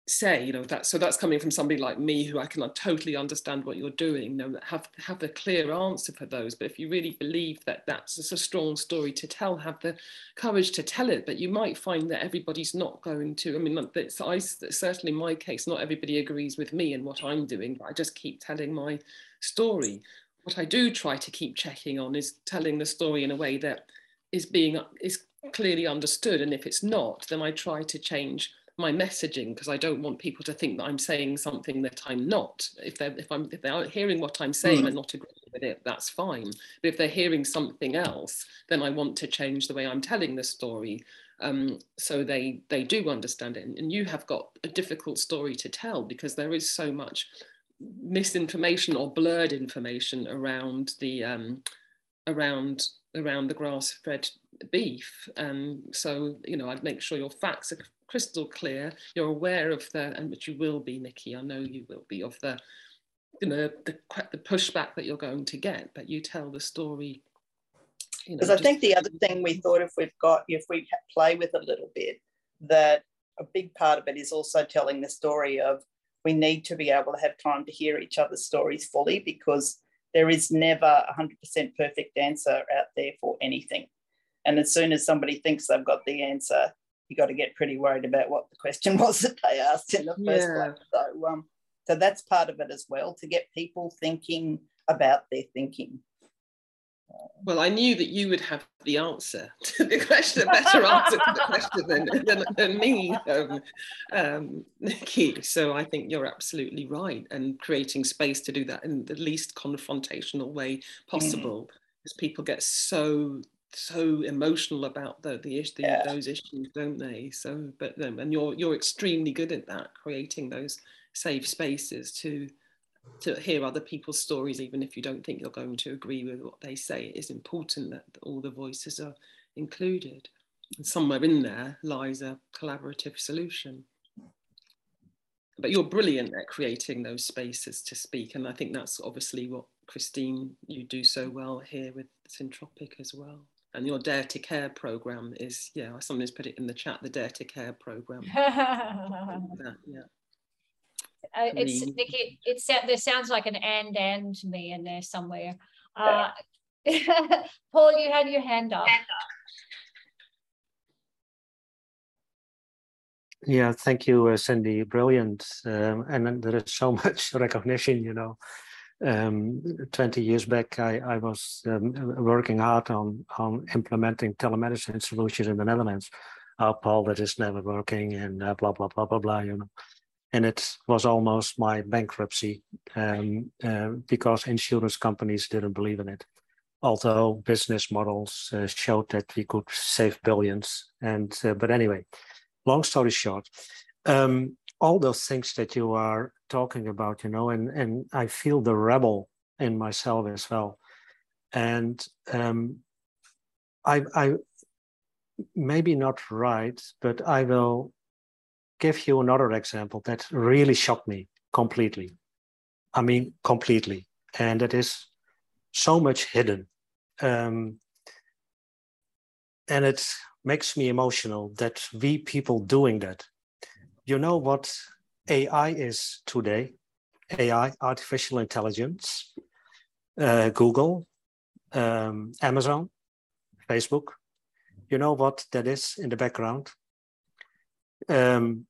say, you know, that so that's coming from somebody like me, who I can uh, totally understand what you're doing, you know, have have a clear answer for those. But if you really believe that that's a strong story to tell, have the courage to tell it. But you might find that everybody's not going to, I mean, that's, I, that's certainly in my case, not everybody agrees with me and what I'm doing, but I just keep telling my story. What I do try to keep checking on is telling the story in a way that is being is clearly understood, and if it's not, then I try to change my messaging, because I don't want people to think that I'm saying something that I'm not. If they're if I'm if they aren't hearing what I'm saying and mm. not agreeing with it, that's fine. But if they're hearing something else, then I want to change the way I'm telling the story, um, so they they do understand it. And you have got a difficult story to tell, because there is so much misinformation or blurred information around the um, around around the grass-fed beef. And um, so, you know, I'd make sure your facts are crystal clear, you're aware of the, and which you will be, Nikki, I know you will be, of the, you know, the, the pushback that you're going to get, but you tell the story. You know, because I think the other thing we thought, if we've got, if we play with it a little bit, that a big part of it is also telling the story of, we need to be able to have time to hear each other's stories fully, because there is never a one hundred percent perfect answer out there for anything. And as soon as somebody thinks they've got the answer, you got to get pretty worried about what the question was that they asked in the first yeah. place. So, um, so that's part of it as well, to get people thinking about their thinking. Well, I knew that you would have the answer to the question, a better answer to the question than, than, than me, um, um, Nikki. So I think you're absolutely right. And creating space to do that in the least confrontational way possible, mm. because people get so... so emotional about the, the, the yeah. those issues, don't they? So, but um, and you're you're extremely good at that, creating those safe spaces to to hear other people's stories, even if you don't think you're going to agree with what they say. It is important that all the voices are included. And somewhere in there lies a collaborative solution. But you're brilliant at creating those spaces to speak, and I think that's obviously what, Christine, you do so well here with Syntropic as well. And your Dare to Care program is, yeah, somebody's put it in the chat, the Dare to Care program. that, yeah. Uh, it's, Nikki, it, it sounds like an and and to me in there somewhere. Uh, Paul, you had your hand up. Yeah, thank you, uh, Cindy. Brilliant. Um, and there is so much recognition, you know. Um, twenty years back, I, I was um, working hard on, on implementing telemedicine solutions in the Netherlands. Oh, Paul, that is never working, and uh, blah, blah, blah, blah, blah, you know. And it was almost my bankruptcy um, uh, because insurance companies didn't believe in it. Although business models uh, showed that we could save billions. And uh, but anyway, long story short, um, all those things that you are talking about, you know, and, and I feel the rebel in myself as well. And um, I, I maybe not right, but I will give you another example that really shocked me completely. I mean, completely. And that is so much hidden. Um, and it makes me emotional that we people doing that. You know what A I is today? A I, artificial intelligence, uh, Google, um, Amazon, Facebook. You know what that is in the background? um,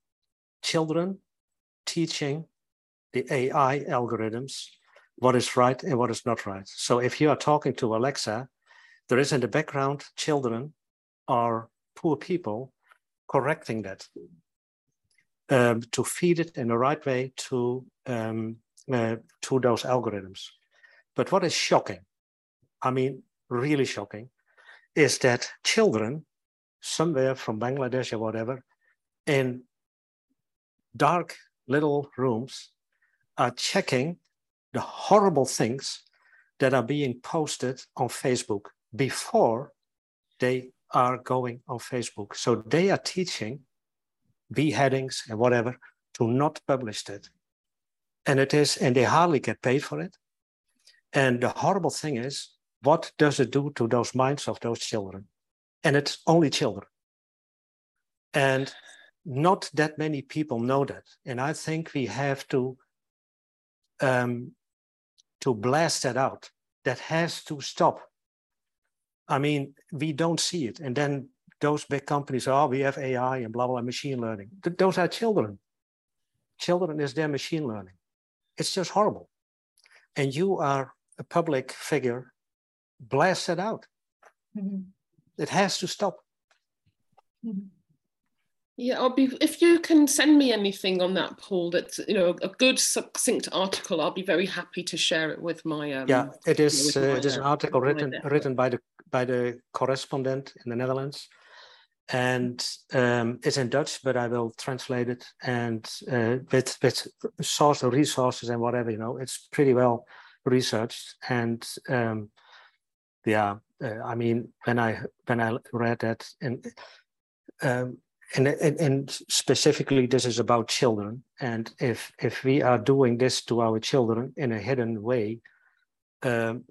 children teaching the A I algorithms what is right and what is not right. So if you are talking to Alexa, there is in the background children or poor people correcting that um, to feed it in the right way to, um, uh, to those algorithms. But what is shocking, I mean, really shocking, is that children somewhere from Bangladesh or whatever in dark little rooms are checking the horrible things that are being posted on Facebook before they are going on Facebook. So they are teaching beheadings and whatever to not publish that. And it is, and they hardly get paid for it. And the horrible thing is, what does it do to those minds of those children? And it's only children. And not that many people know that. And I think we have to um, to blast that out. That has to stop. I mean, we don't see it. And then those big companies, oh, we have A I and blah, blah, machine learning. Th- those are children. Children is their machine learning. It's just horrible. And you are a public figure. Blast it out. Mm-hmm. It has to stop. Mm-hmm. Yeah, I'll be, if you can send me anything on that, Paul, that's, you know, a good succinct article, I'll be very happy to share it with my... Um, yeah, it is uh, it is an article written written by the by the correspondent in the Netherlands, and um, it's in Dutch, but I will translate it, and uh, with, with source or resources and whatever, you know, it's pretty well researched. And um, yeah, uh, I mean, when I when I read that, and... Um, And, and, and specifically, this is about children. And if if we are doing this to our children in a hidden way, um,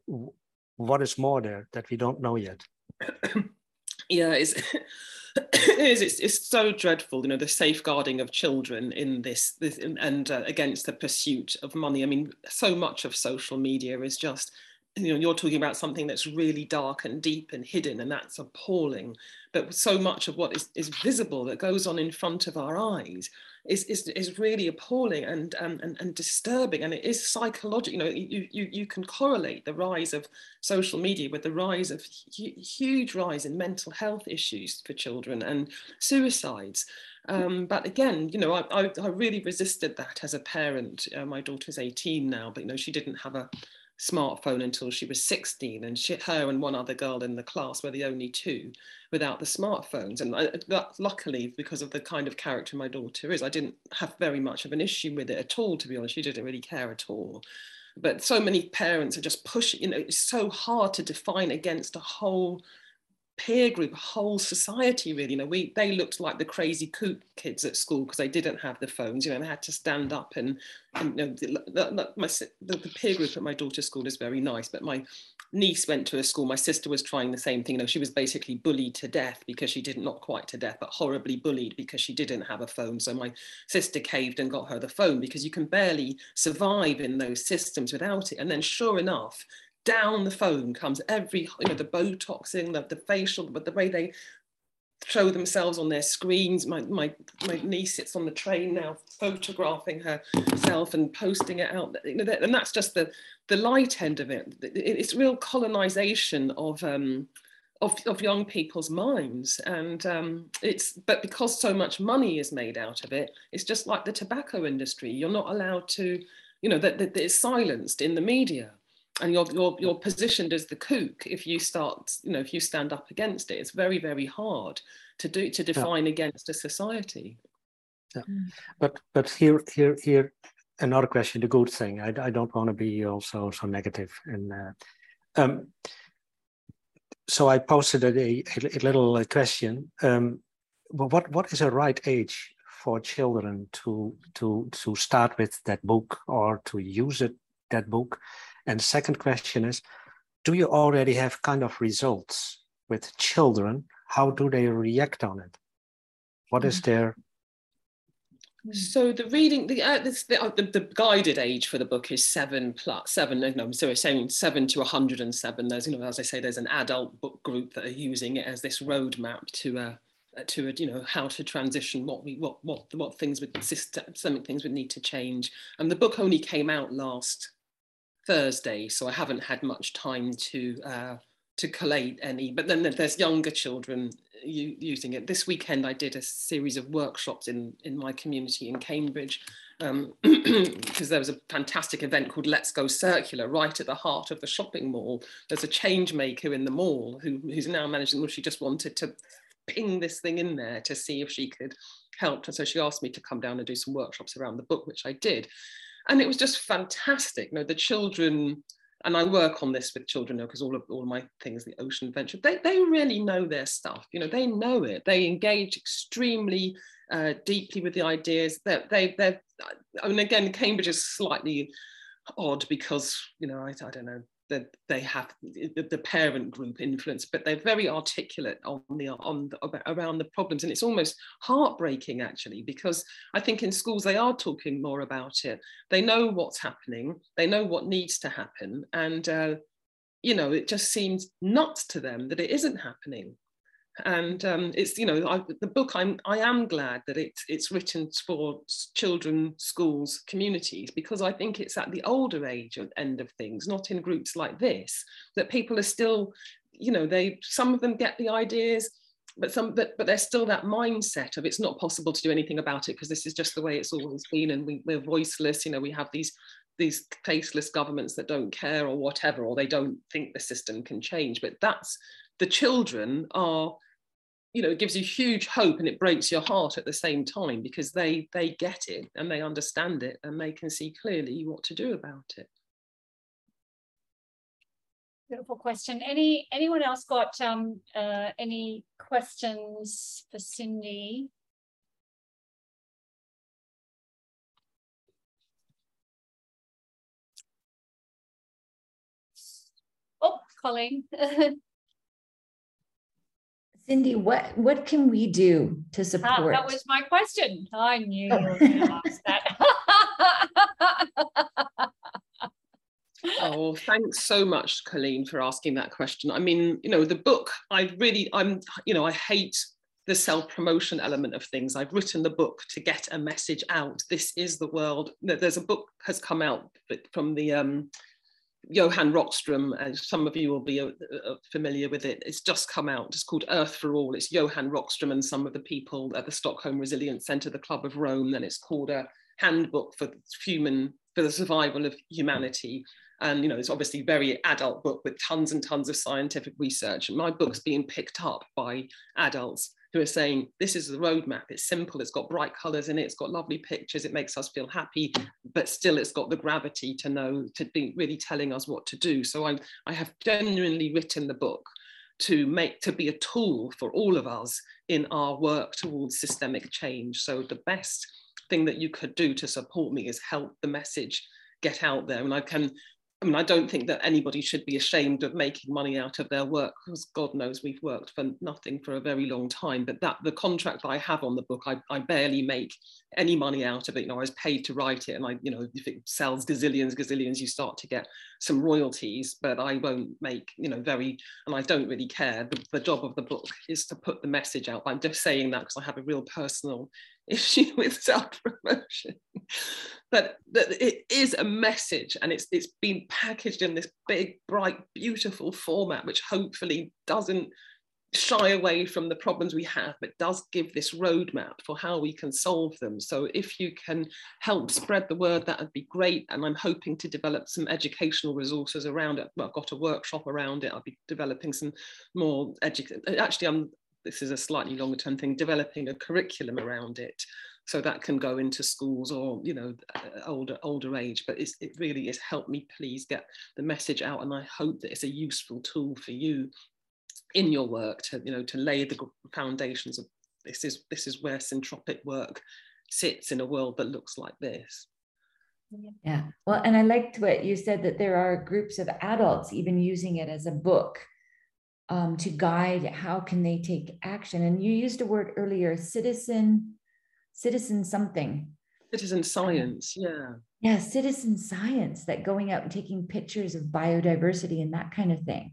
what is more there that we don't know yet? Yeah, it's, it is, it's it's so dreadful, you know, the safeguarding of children in this, this in, and uh, against the pursuit of money. I mean, so much of social media is just, you know, you're talking about something that's really dark and deep and hidden, and that's appalling. But so much of what is, is visible that goes on in front of our eyes is is, is really appalling and, um, and and disturbing. And it is psychological. You know, you, you you can correlate the rise of social media with the rise of hu- huge rise in mental health issues for children and suicides. Um, but again, you know, I, I I really resisted that as a parent. Uh, my daughter's eighteen now, but you know, she didn't have a smartphone until she was sixteen, and she, her and one other girl in the class were the only two without the smartphones. And I, that, luckily, because of the kind of character my daughter is, I didn't have very much of an issue with it at all, to be honest. She didn't really care at all. But so many parents are just pushing, you know, it's so hard to define against a whole peer group, a whole society, really. You know, we they looked like the crazy kook kids at school because they didn't have the phones. You know, they had to stand up and, and you know, the, the, my, the, the peer group at my daughter's school is very nice, but my niece went to a school, my sister was trying the same thing. You know, she was basically bullied to death because she didn't, not quite to death, but horribly bullied because she didn't have a phone. So my sister caved and got her the phone, because you can barely survive in those systems without it. And then sure enough, down the phone comes every, you know, the Botoxing, the, the facial, but the way they show themselves on their screens. My, my my niece sits on the train now, photographing herself and posting it out. You know, that, and that's just the the light end of it. It's real colonization of um of of young people's minds, and um it's but because so much money is made out of it, it's just like the tobacco industry. You're not allowed to, you know, that, that it's silenced in the media. And you're, you're, you're positioned as the kook if you start, you know, if you stand up against it. It's very, very hard to do, to define yeah. against a society. Yeah. Mm. But but here, here, here, another question, the good thing. I, I don't want to be also so negative. And uh, um, so I posted a, a, a little question. Um, what what is a right age for children to to to start with that book or to use it, that book? And second question is, do you already have kind of results with children? How do they react on it? What is their... So the reading, the uh, this, the, uh, the the guided age for the book is seven plus seven. No, so we're saying seven to one hundred seven. There's, you know, as I say, there's an adult book group that are using it as this roadmap to a. Uh, to you know how to transition, what we what what what things would systemic things would need to change. And the book only came out last Thursday, so I haven't had much time to uh, to collate any. But then there's younger children using it. This weekend I did a series of workshops in in my community in Cambridge, um, because there was a fantastic event called Let's Go Circular right at the heart of the shopping mall. There's a change maker in the mall who, who's now managing, well, she just wanted to ping this thing in there to see if she could help. And so she asked me to come down and do some workshops around the book, which I did. And it was just fantastic. You know, the children, and I work on this with children now because all of all of my things, the ocean adventure, they, they really know their stuff. You know, they know it. They engage extremely uh, deeply with the ideas. They're, they, they're, I mean, again, Cambridge is slightly odd because, you know, I, I don't know, that they have the parent group influence, but they're very articulate on the on the, around the problems, and it's almost heartbreaking actually, because I think in schools they are talking more about it. They know what's happening, they know what needs to happen, and uh, you know, it just seems nuts to them that it isn't happening. And um, it's you know I, the book I'm I am glad that it's it's written for children, schools, communities, because I think it's at the older age of, end of things, not in groups like this, that people are still, you know they some of them get the ideas, but some but, but there's still that mindset of it's not possible to do anything about it because this is just the way it's always been, and we, we're voiceless. You know we have these these faceless governments that don't care or whatever, or they don't think the system can change. But that's the children are. You know, it gives you huge hope, and it breaks your heart at the same time, because they they get it and they understand it and they can see clearly what to do about it. Beautiful question. Any anyone else got um, uh, any questions for Cindy? Oh, Colleen. Cindy, what, what can we do to support? Ah, that was my question. I knew you were going to ask that. Oh, thanks so much, Colleen, for asking that question. I mean, you know, the book, I really, I'm, you know, I hate the self-promotion element of things. I've written the book to get a message out. This is the world. There's a book has come out from the, um, Johan Rockström, and some of you will be uh, familiar with it. It's just come out. It's called Earth for All. It's Johan Rockström and some of the people at the Stockholm Resilience Centre, the Club of Rome. And it's called a handbook for human for the survival of humanity. And you know, it's obviously a very adult book with tons and tons of scientific research. And my book's being picked up by adults who are saying, this is the roadmap. It's simple, it's got bright colors in it, it's got lovely pictures, it makes us feel happy, but still it's got the gravity to know, to be really telling us what to do. So I, I have genuinely written the book to make, to be a tool for all of us in our work towards systemic change. So the best thing that you could do to support me is help the message get out there. And I can, I mean, I don't think that anybody should be ashamed of making money out of their work, because God knows we've worked for nothing for a very long time. But that the contract that I have on the book, I, I barely make any money out of it. You know, I was paid to write it, and I, you know, if it sells gazillions, gazillions, you start to get some royalties. But I won't make, you know, very, and I don't really care. The, the job of the book is to put the message out. I'm just saying that because I have a real personal issue with self-promotion. But that it is a message, and it's it's been packaged in this big, bright, beautiful format, which hopefully doesn't shy away from the problems we have, but does give this roadmap for how we can solve them. So if you can help spread the word, that would be great. And I'm hoping to develop some educational resources around it. Well, I've got a workshop around it. I'll be developing some more education. Actually, I'm this is a slightly longer term thing, developing a curriculum around it. So that can go into schools or, you know, older older age, but it's, it really is help me please get the message out. And I hope that it's a useful tool for you in your work to, you know, to lay the foundations of this is, this is where syntropic work sits in a world that looks like this. Yeah, well, and I liked what you said, that there are groups of adults even using it as a book um, to guide how can they take action. And you used a word earlier, citizen Citizen something. Citizen science, yeah. Yeah, citizen science, that going out and taking pictures of biodiversity and that kind of thing.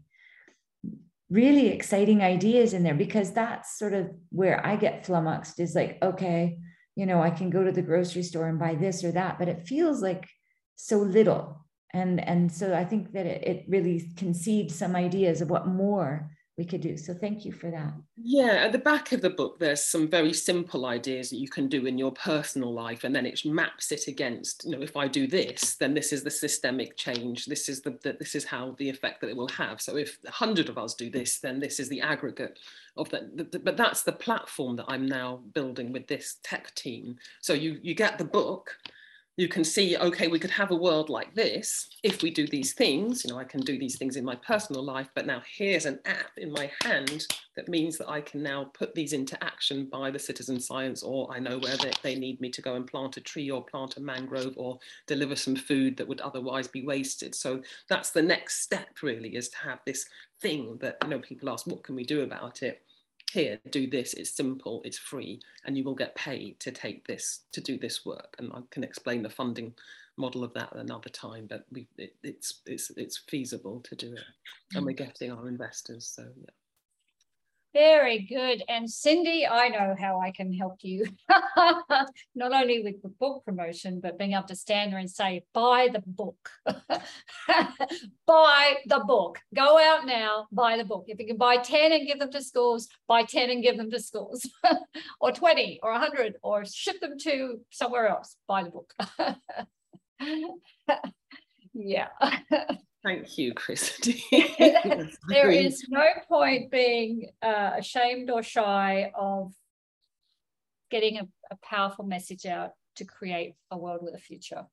really exciting ideas in there, because that's sort of where I get flummoxed, is like, okay, you know, I can go to the grocery store and buy this or that, but it feels like so little. And, and so I think that it, it really conceived some ideas of what more we could do. So thank you for that. Yeah, at the back of the book, there's some very simple ideas that you can do in your personal life, and then it maps it against, you know, if I do this, then this is the systemic change. This is the, the this is how the effect that it will have. So if a hundred of us do this, then this is the aggregate of that. But that's the platform that I'm now building with this tech team. So you you get the book. You can see, okay, we could have a world like this if we do these things. You know, I can do these things in my personal life, but now here's an app in my hand that means that I can now put these into action by the citizen science, or I know where they, they need me to go and plant a tree or plant a mangrove or deliver some food that would otherwise be wasted. So that's the next step, really, is to have this thing that, you know, people ask, what can we do about it? Here, do this, it's simple, it's free, and you will get paid to take this, to do this work. And I can explain the funding model of that another time, but we, it, it's, it's, it's feasible to do it. And we're getting our investors, so yeah. Very good. And Cindy, I know how I can help you, not only with the book promotion, but being able to stand there and say, buy the book, buy the book, go out now, buy the book. If you can buy ten and give them to schools, buy ten and give them to schools, or twenty or one hundred, or ship them to somewhere else, buy the book. Yeah. Thank you, Christy. There is no point being uh, ashamed or shy of getting a, a powerful message out to create a world with a future.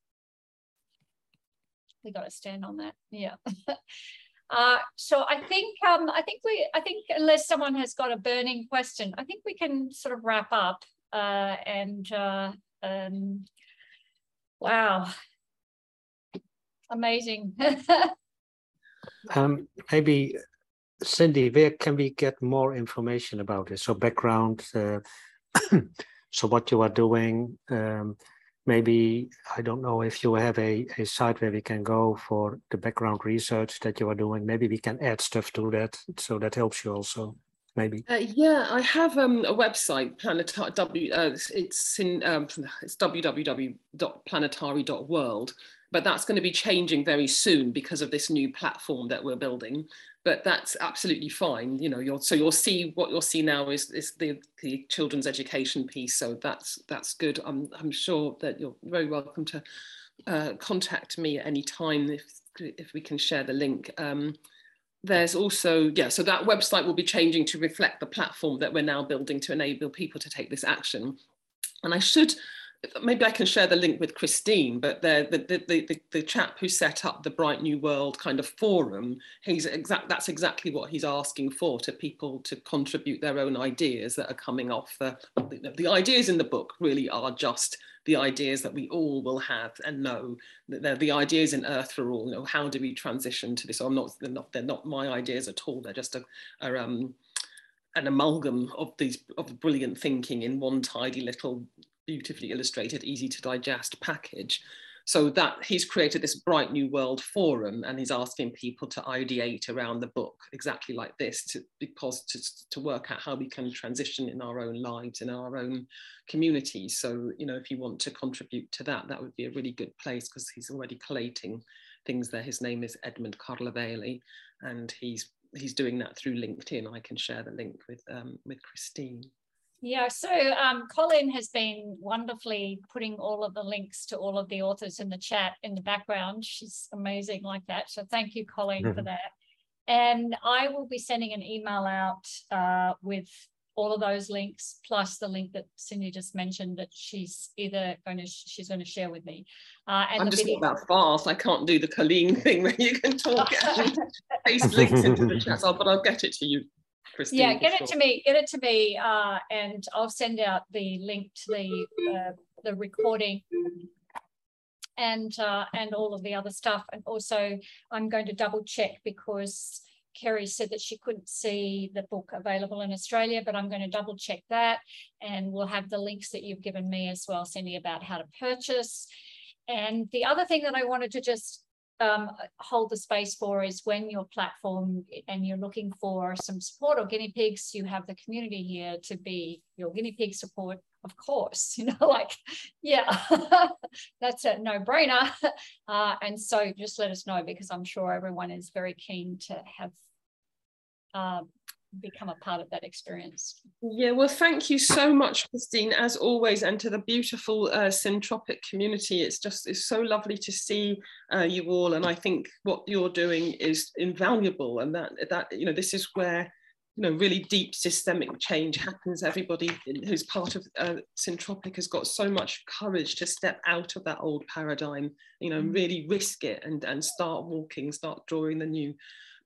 We got to stand on that. Yeah. uh, so I think um, I think we I think unless someone has got a burning question, I think we can sort of wrap up. Uh, and uh, um, wow, amazing. Um, maybe, Cindy, where can we get more information about it? So background, uh, so what you are doing. Um, maybe, I don't know if you have a, a site where we can go for the background research that you are doing. Maybe we can add stuff to that, so that helps you also. Maybe. Uh, yeah, I have um, a website, Planetari. W, uh, it's in um, it's w w w dot planetari dot world. But that's going to be changing very soon because of this new platform that we're building. But that's absolutely fine. You know, you'll, so you'll see what you'll see now is, is the, the children's education piece. So that's that's good. I'm, I'm sure that you're very welcome to uh, contact me at any time if, if we can share the link. Um, There's also, yeah, so that website will be changing to reflect the platform that we're now building to enable people to take this action. And I should, maybe I can share the link with Christine, but the, the, the, the, the chap who set up the Bright New World kind of forum, he's exact, that's exactly what he's asking for, to people to contribute their own ideas that are coming off. The, the ideas in the book really are just the ideas that we all will have and know. They're the ideas in Earth for All. You know, how do we transition to this? I'm not, they're not, they're not my ideas at all. They're just a, a um, an amalgam of these of brilliant thinking in one tidy little, beautifully illustrated, easy to digest package. So that he's created this Bright New World forum, and he's asking people to ideate around the book exactly like this, to, because to, to work out how we can transition in our own lives, in our own communities. So, you know, if you want to contribute to that, that would be a really good place, because he's already collating things there. His name is Edmund Carlavelli, and he's he's doing that through LinkedIn. I can share the link with um, with Christine. Yeah, so um, Colin has been wonderfully putting all of the links to all of the authors in the chat in the background. She's amazing like that. So thank you, Colin, mm-hmm. for that. And I will be sending an email out uh, with all of those links, plus the link that Cindy just mentioned that she's either going to she's going to share with me. Uh, and I'm just video... not that fast. I can't do the Colleen thing where you can talk and paste links into the chat, but I'll get it to you. Christine, yeah, get sure. it to me, get it to me, uh, and I'll send out the link to the uh, the recording and uh, and all of the other stuff. And also, I'm going to double check, because Kerry said that she couldn't see the book available in Australia, but I'm going to double check that, and we'll have the links that you've given me as well, Cindy, about how to purchase. And the other thing that I wanted to just um, hold the space for is when your platform and you're looking for some support or guinea pigs, you have the community here to be your guinea pig support, of course, you know, like, yeah, that's a no-brainer. Uh, and so just let us know, because I'm sure everyone is very keen to have um, become a part of that experience. Yeah, well, thank you so much, Christine, as always, and to the beautiful uh, Syntropic community. It's just, it's so lovely to see uh, you all, and I think what you're doing is invaluable, and that, that you know, this is where, you know, really deep systemic change happens. Everybody who's part of uh, Syntropic has got so much courage to step out of that old paradigm, you know, mm-hmm. really risk it and, and start walking, start drawing the new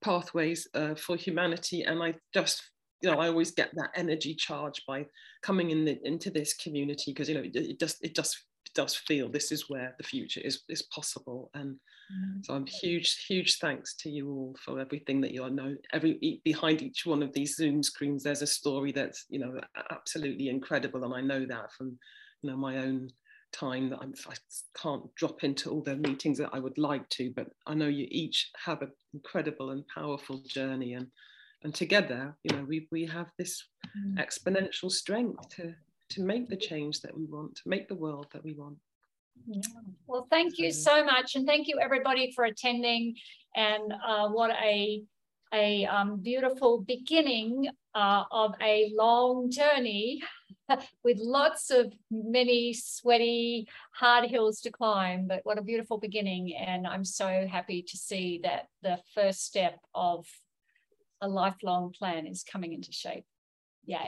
pathways uh, for humanity. And I just, you know, I always get that energy charge by coming in the, into this community, because, you know, it, it just, it just it does feel this is where the future is, is possible. And mm-hmm. so I'm huge, huge thanks to you all for everything that you all know. Every, behind each one of these Zoom screens, there's a story that's, you know, absolutely incredible. And I know that from, you know, my own time that I'm, I can't drop into all the meetings that I would like to, but I know you each have an incredible and powerful journey. And, and together, you know, we, we have this mm. exponential strength to, to make the change that we want, to make the world that we want. Yeah. Well, thank you so much, and thank you everybody for attending, and uh, what a a um, beautiful beginning uh, of a long journey with lots of many sweaty, hard hills to climb, but what a beautiful beginning. And I'm so happy to see that the first step of a lifelong plan is coming into shape. Yay.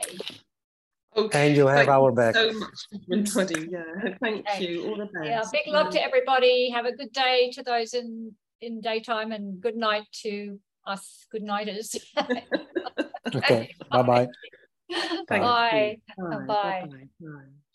Okay. And you'll have our back. Thank you so much, everybody. Yeah, thank okay. you. All the best. Yeah, big love to everybody. Have a good day to those in in daytime, and good night to us good nighters. Okay. Bye-bye. Bye. Bye. Bye. Bye. Bye. Bye. Bye.